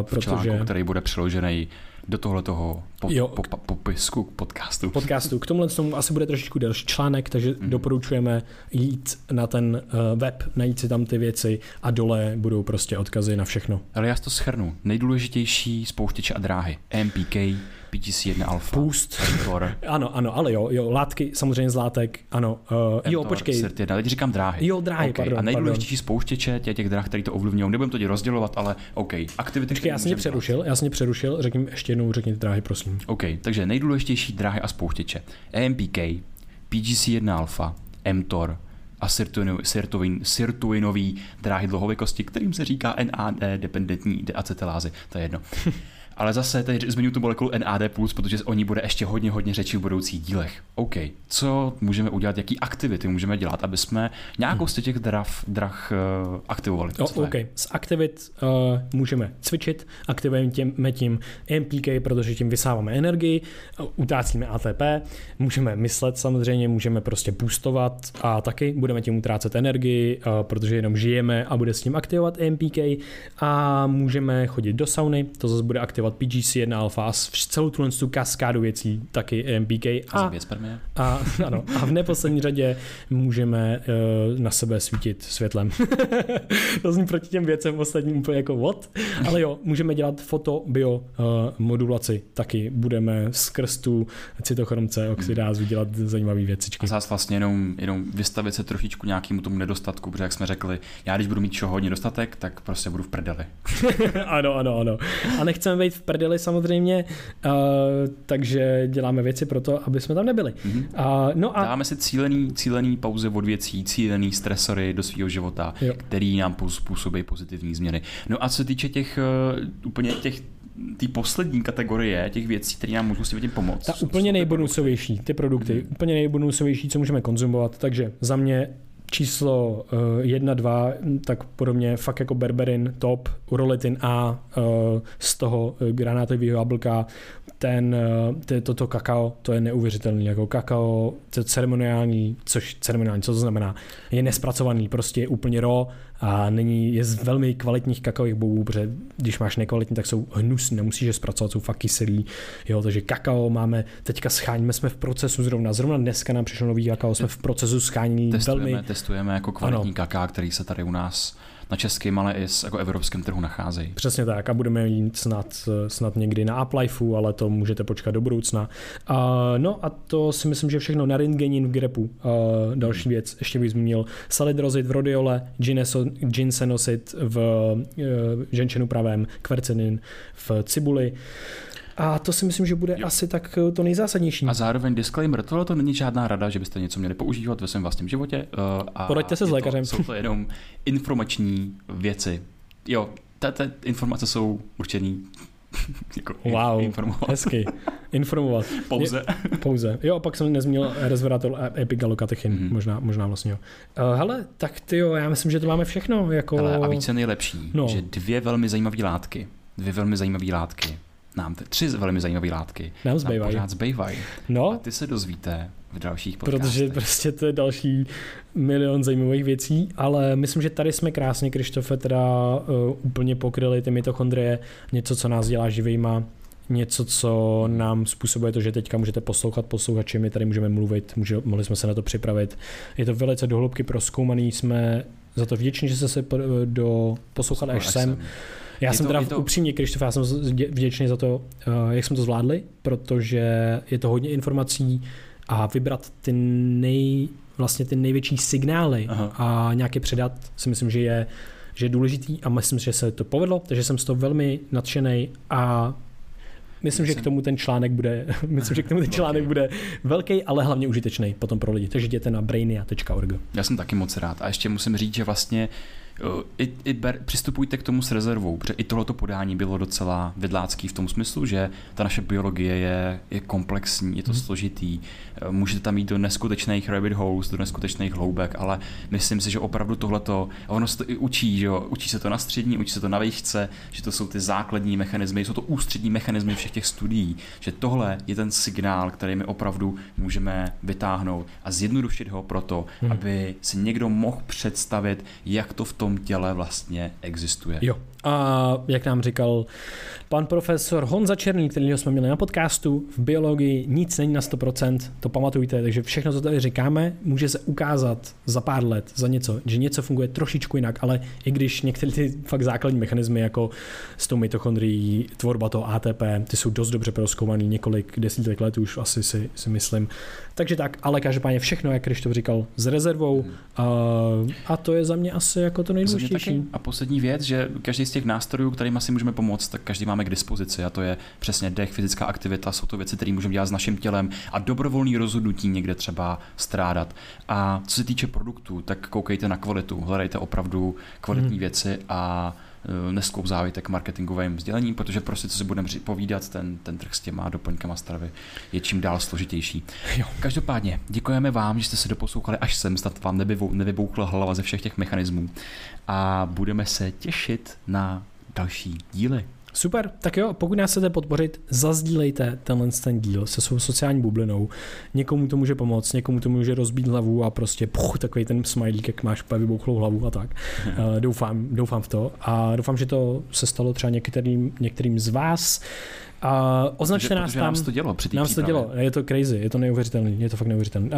protože článku, který bude přeložený do tohletoho po, po, po, popisku k podcastu. podcastu. K tomhle tomu asi bude trošičku delší článek, takže mm. doporučujeme jít na ten web, najít si tam ty věci a dole budou prostě odkazy na všechno. Ale já to shrnu. Nejdůležitější spouštěče a dráhy. M P K, P G C jedna alfa. Půst. Ano, ano, ale jo, jo, látky, samozřejmě z látek, ano. Uh, jo, počkej. S I R T jedna, teď říkám dráhy. Jo, dráhy, okay. Pardon. A nejdůležitější pardon. Spouštěče těch, těch dráh, které to ovlivňují. Nebudeme to tě rozdělovat, ale OK. Aktivity. Počkej, já jsem tě přerušil, já jsem tě přerušil, řekni ještě jednou, řekni ty dráhy, prosím. OK, takže nejdůležitější dráhy a spouštěče. A M P K, P G C jedna alfa, mTOR a sirtuinový dráhy dlouhověkosti, kterým se říká N A D dependentní deacetylázy. To je jedno. Ale zase tady zmiňuji tu molekulu N A D plus, protože o ní bude ještě hodně, hodně řečí v budoucích dílech. OK, co můžeme udělat, jaký aktivity můžeme dělat, aby jsme nějakou z těch drah, drah uh, aktivovali? O, OK, z aktivit uh, můžeme cvičit, aktivujeme tím, tím M P K, protože tím vysáváme energii, utácíme A T P, můžeme myslet samozřejmě, můžeme prostě boostovat a taky budeme tím utrácet energii, uh, protože jenom žijeme a bude s tím aktivovat M P K a můžeme chodit do sauny, to zase bude aktivovat P G C jedna alfa, celou tuhle tu kaskádu věcí, taky A M P K. A, a, ano, a v neposlední řadě můžeme uh, na sebe svítit světlem. To zní proti těm věcem ostatním úplně jako what? Ale jo, můžeme dělat fotobiomodulaci. Uh, taky budeme skrz tu cytochrom c oxidázu dělat zajímavé věcičky. A zás vlastně jenom, jenom vystavit se trošičku nějakému tomu nedostatku, protože jak jsme řekli, já když budu mít čeho hodně dostatek, tak prostě budu v prdeli. Ano, ano, ano. A nechceme v prdeli samozřejmě, uh, takže děláme věci pro to, aby jsme tam nebyli. Mm-hmm. Uh, no a... Dáme si cílený, cílený pauze od věcí, cílený stresory do svého života, jo, který nám způsobí pozitivní změny. No a co se týče těch uh, úplně těch té poslední kategorie těch věcí, které nám můžou s tím pomoct. Ta úplně nejbonusovější, ty produkty, hmm. úplně nejbonusovější, co můžeme konzumovat, takže za mě číslo jedna, dva, tak podobně fakt jako Berberin, top, Urolitin A z toho granátového jablka, ten, toto kakao, to je neuvěřitelný, jako kakao, to je ceremoniální, což ceremoniální, co to znamená, je nespracovaný, prostě je úplně raw a není, je z velmi kvalitních kakaových bobů, protože když máš nekvalitní, tak jsou hnusné, nemusíš je zpracovat, jsou fakt kyselý, jo, takže kakao máme, teďka scháníme, jsme v procesu zrovna, zrovna dneska nám přišlo nový kakao, jsme v procesu schání velmi. Testujeme jako kvalitní ano. kaká, který se tady u nás na českém, ale i jako evropském trhu nacházejí. Přesně tak a budeme jít snad, snad někdy na Uplifeu, ale to můžete počkat do budoucna. Uh, no a to si myslím, že všechno. Naringenin v grepu, uh, další věc, ještě bych zmínil. Salidrozit v rhodiole, Ginsenosid v uh, ženčenu pravém, Kvercetin v cibuli. A to si myslím, že bude jo. asi tak to nejzásadnější. A zároveň disclaimer, tohle to není žádná rada, že byste něco měli používat ve svém vlastním životě. Uh, Poraďte se s lékařem. To, jsou to jenom informační věci. Jo, ty informace jsou určený jako wow, informovat. Hezky. Informovat. Pouze. Pouze. Jo, pak jsem nezmínil resveratrol a epigalokatechin. Mm-hmm. Možná, možná vlastně jo. Uh, hele, tak ty jo, já myslím, že to máme všechno. Jako... Hele, a více nejlepší, no. že dvě velmi zajímavé látky. Dvě velmi zajímavé látky. Nám tři velmi zajímavé látky. Nám zbývají. Nám pořád zbývají. No. A ty se dozvíte v dalších podcastech. Protože prostě to je další milion zajímavých věcí, ale myslím, že tady jsme krásně, Krištofe, teda uh, úplně pokryli ty mitochondrie, něco, co nás dělá živejma, něco, co nám způsobuje to, že teďka můžete poslouchat posluchači, my tady můžeme mluvit, může, mohli jsme se na to připravit. Je to velice dohloubky prozkoumaný, jsme za to vděční, že jste se do poslouchat až sem. Já je jsem to, teda to... upřímně, Krištof, já jsem vděčný za to, jak jsme to zvládli, protože je to hodně informací a vybrat ty nej, vlastně ty největší signály Aha. a nějak je předat, si myslím, že je, že je důležitý a myslím, že se to povedlo, takže jsem z toho velmi nadšenej a myslím, že k tomu ten článek bude, myslím, že k tomu ten článek bude velký, ale hlavně užitečný potom pro lidi, takže jděte na brainia tečka org. Já jsem taky moc rád a ještě musím říct, že vlastně I, i ber, přistupujte k tomu s rezervou, protože i tohleto podání bylo docela vedlácký v tom smyslu, že ta naše biologie je, je komplexní, je to mm. složitý, můžete tam jít do neskutečných rabbit holes, do neskutečných hloubek, ale myslím si, že opravdu tohleto, ono se to i učí, že jo? Učí se to na střední, učí se to na výšce, že to jsou ty základní mechanismy, jsou to ústřední mechanismy všech těch studií, že tohle je ten signál, který my opravdu můžeme vytáhnout a zjednodušit ho proto, mm. aby si někdo mohl představit, jak to v tom těle vlastně existuje. Jo. A jak nám říkal pan profesor Honza Černý, kterýho jsme měli na podcastu, v biologii nic není na sto procent, to pamatujte, takže všechno, co tady říkáme, může se ukázat za pár let, za něco, že něco funguje trošičku jinak, ale i když některé ty fakt základní mechanismy, jako s tou mitochondrií, tvorba toho A T P, ty jsou dost dobře prozkoumané, několik desítek let už asi si, si myslím. Takže tak, ale každopádně všechno, jak Krištof říkal, s rezervou hmm. a, a to je za mě asi jako to nejdůležitější. A poslední věc, že každý z těch nástrojů, kterým asi můžeme pomoct, tak každý máme k dispozici a to je přesně dech, fyzická aktivita, jsou to věci, které můžeme dělat s naším tělem a dobrovolný rozhodnutí někde třeba strádat. A co se týče produktů, tak koukejte na kvalitu, hledejte opravdu kvalitní hmm. věci a nesklouzávejte k marketingovým sdělením, protože prostě, co si budeme povídat, ten, ten trh s těma doplňkama stravy je čím dál složitější. Jo. Každopádně děkujeme vám, že jste se doposlouchali až sem, snad vám nevybouchla hlava ze všech těch mechanismů a budeme se těšit na další díly. Super, tak jo, pokud nás chcete podpořit, zazdílejte tenhle ten díl se svou sociální bublinou. Někomu to může pomoct, někomu to může rozbít hlavu a prostě puch, takový ten smajlík, jak máš vybouchlou hlavu a tak. Uh, doufám, doufám v to a doufám, že to se stalo třeba některým, některým z vás. Uh, označte protože, nás protože tam, nám to dělo, nám to dělo, je to crazy, je to neuvěřitelný, je to fakt neuvěřitelný. Uh,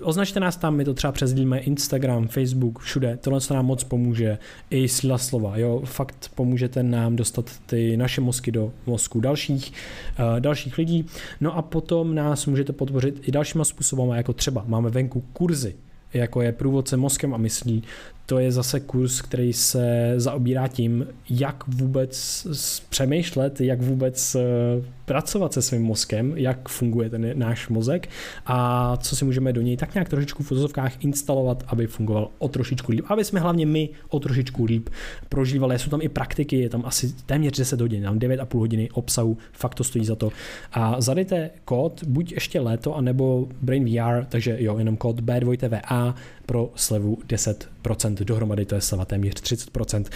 označte nás tam, my to třeba přesdílíme Instagram, Facebook, všude, tohle to nám moc pomůže, i síla slova, jo, fakt pomůžete nám dostat ty naše mozky do mozku dalších, uh, dalších lidí, no a potom nás můžete podpořit i dalšíma způsobama, jako třeba máme venku kurzy, jako je průvodce mozkem a myslí, to je zase kurz, který se zaobírá tím, jak vůbec přemýšlet, jak vůbec pracovat se svým mozkem, jak funguje ten náš mozek a co si můžeme do něj tak nějak trošičku v fotozovkách instalovat, aby fungoval o trošičku líp, aby jsme hlavně my o trošičku líp prožívali. Jsou tam i praktiky, je tam asi téměř deset hodin, tam devět a půl hodiny obsahu, fakt to stojí za to. A zadejte kód buď ještě léto, anebo BrainVR, takže jo, jenom kód bé dvě vé á pro slevu deset procent dohromady, to je sleva téměř třicet procent.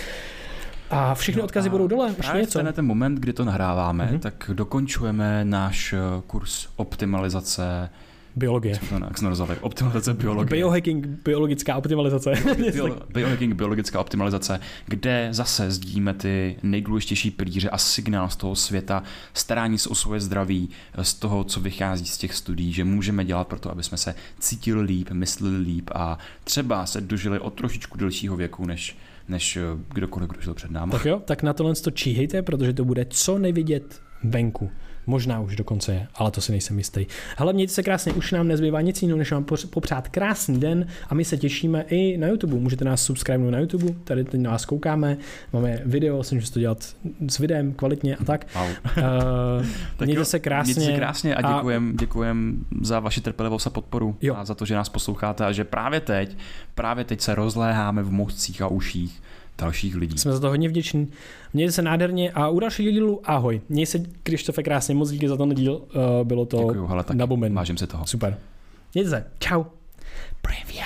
A všechny no odkazy a budou dole. Právě něco. Ten moment, kdy to nahráváme, mm-hmm. tak dokončujeme náš kurz optimalizace biologie. To ne, jak jsme rozhodli, optimalizace biologie. Biohacking, biologická optimalizace. Bio, biohacking, biologická optimalizace, kde zase sdílíme ty nejdůležitější pilíře a signál z toho světa, starání se o svoje zdraví, z toho, co vychází z těch studií, že můžeme dělat proto, aby jsme se cítili líp, myslili líp a třeba se dožili o trošičku delšího věku, než než kdokoliv, kdo šel před námi. Tak jo, tak na tohle to číhejte, protože to bude co nevidět venku. Možná už dokonce je, ale to si nejsem jistý. Hele, mějte se krásně, už nám nezbývá nic jiného, než vám popřát krásný den a my se těšíme i na YouTube. Můžete nás subscribenout na YouTube, tady teď na vás koukáme, máme video, jsem že to dělat s videem kvalitně a tak. Wow. Uh, tak mějte jo, se krásně. Mějte se krásně a děkujem, a... děkujem za vaši trpělivost a podporu jo. a za to, že nás posloucháte a že právě teď, právě teď se rozléháme v mozcích a uších dalších lidí. Jsme za to hodně vděční. Mějte se nádherně a u dalšího dílu ahoj. Měj se, Krištofe, krásně, moc díky za ten díl. Bylo to děkuju, hele, tak na moment. Vážím se toho. Super. Mějte se. Čau. Previa.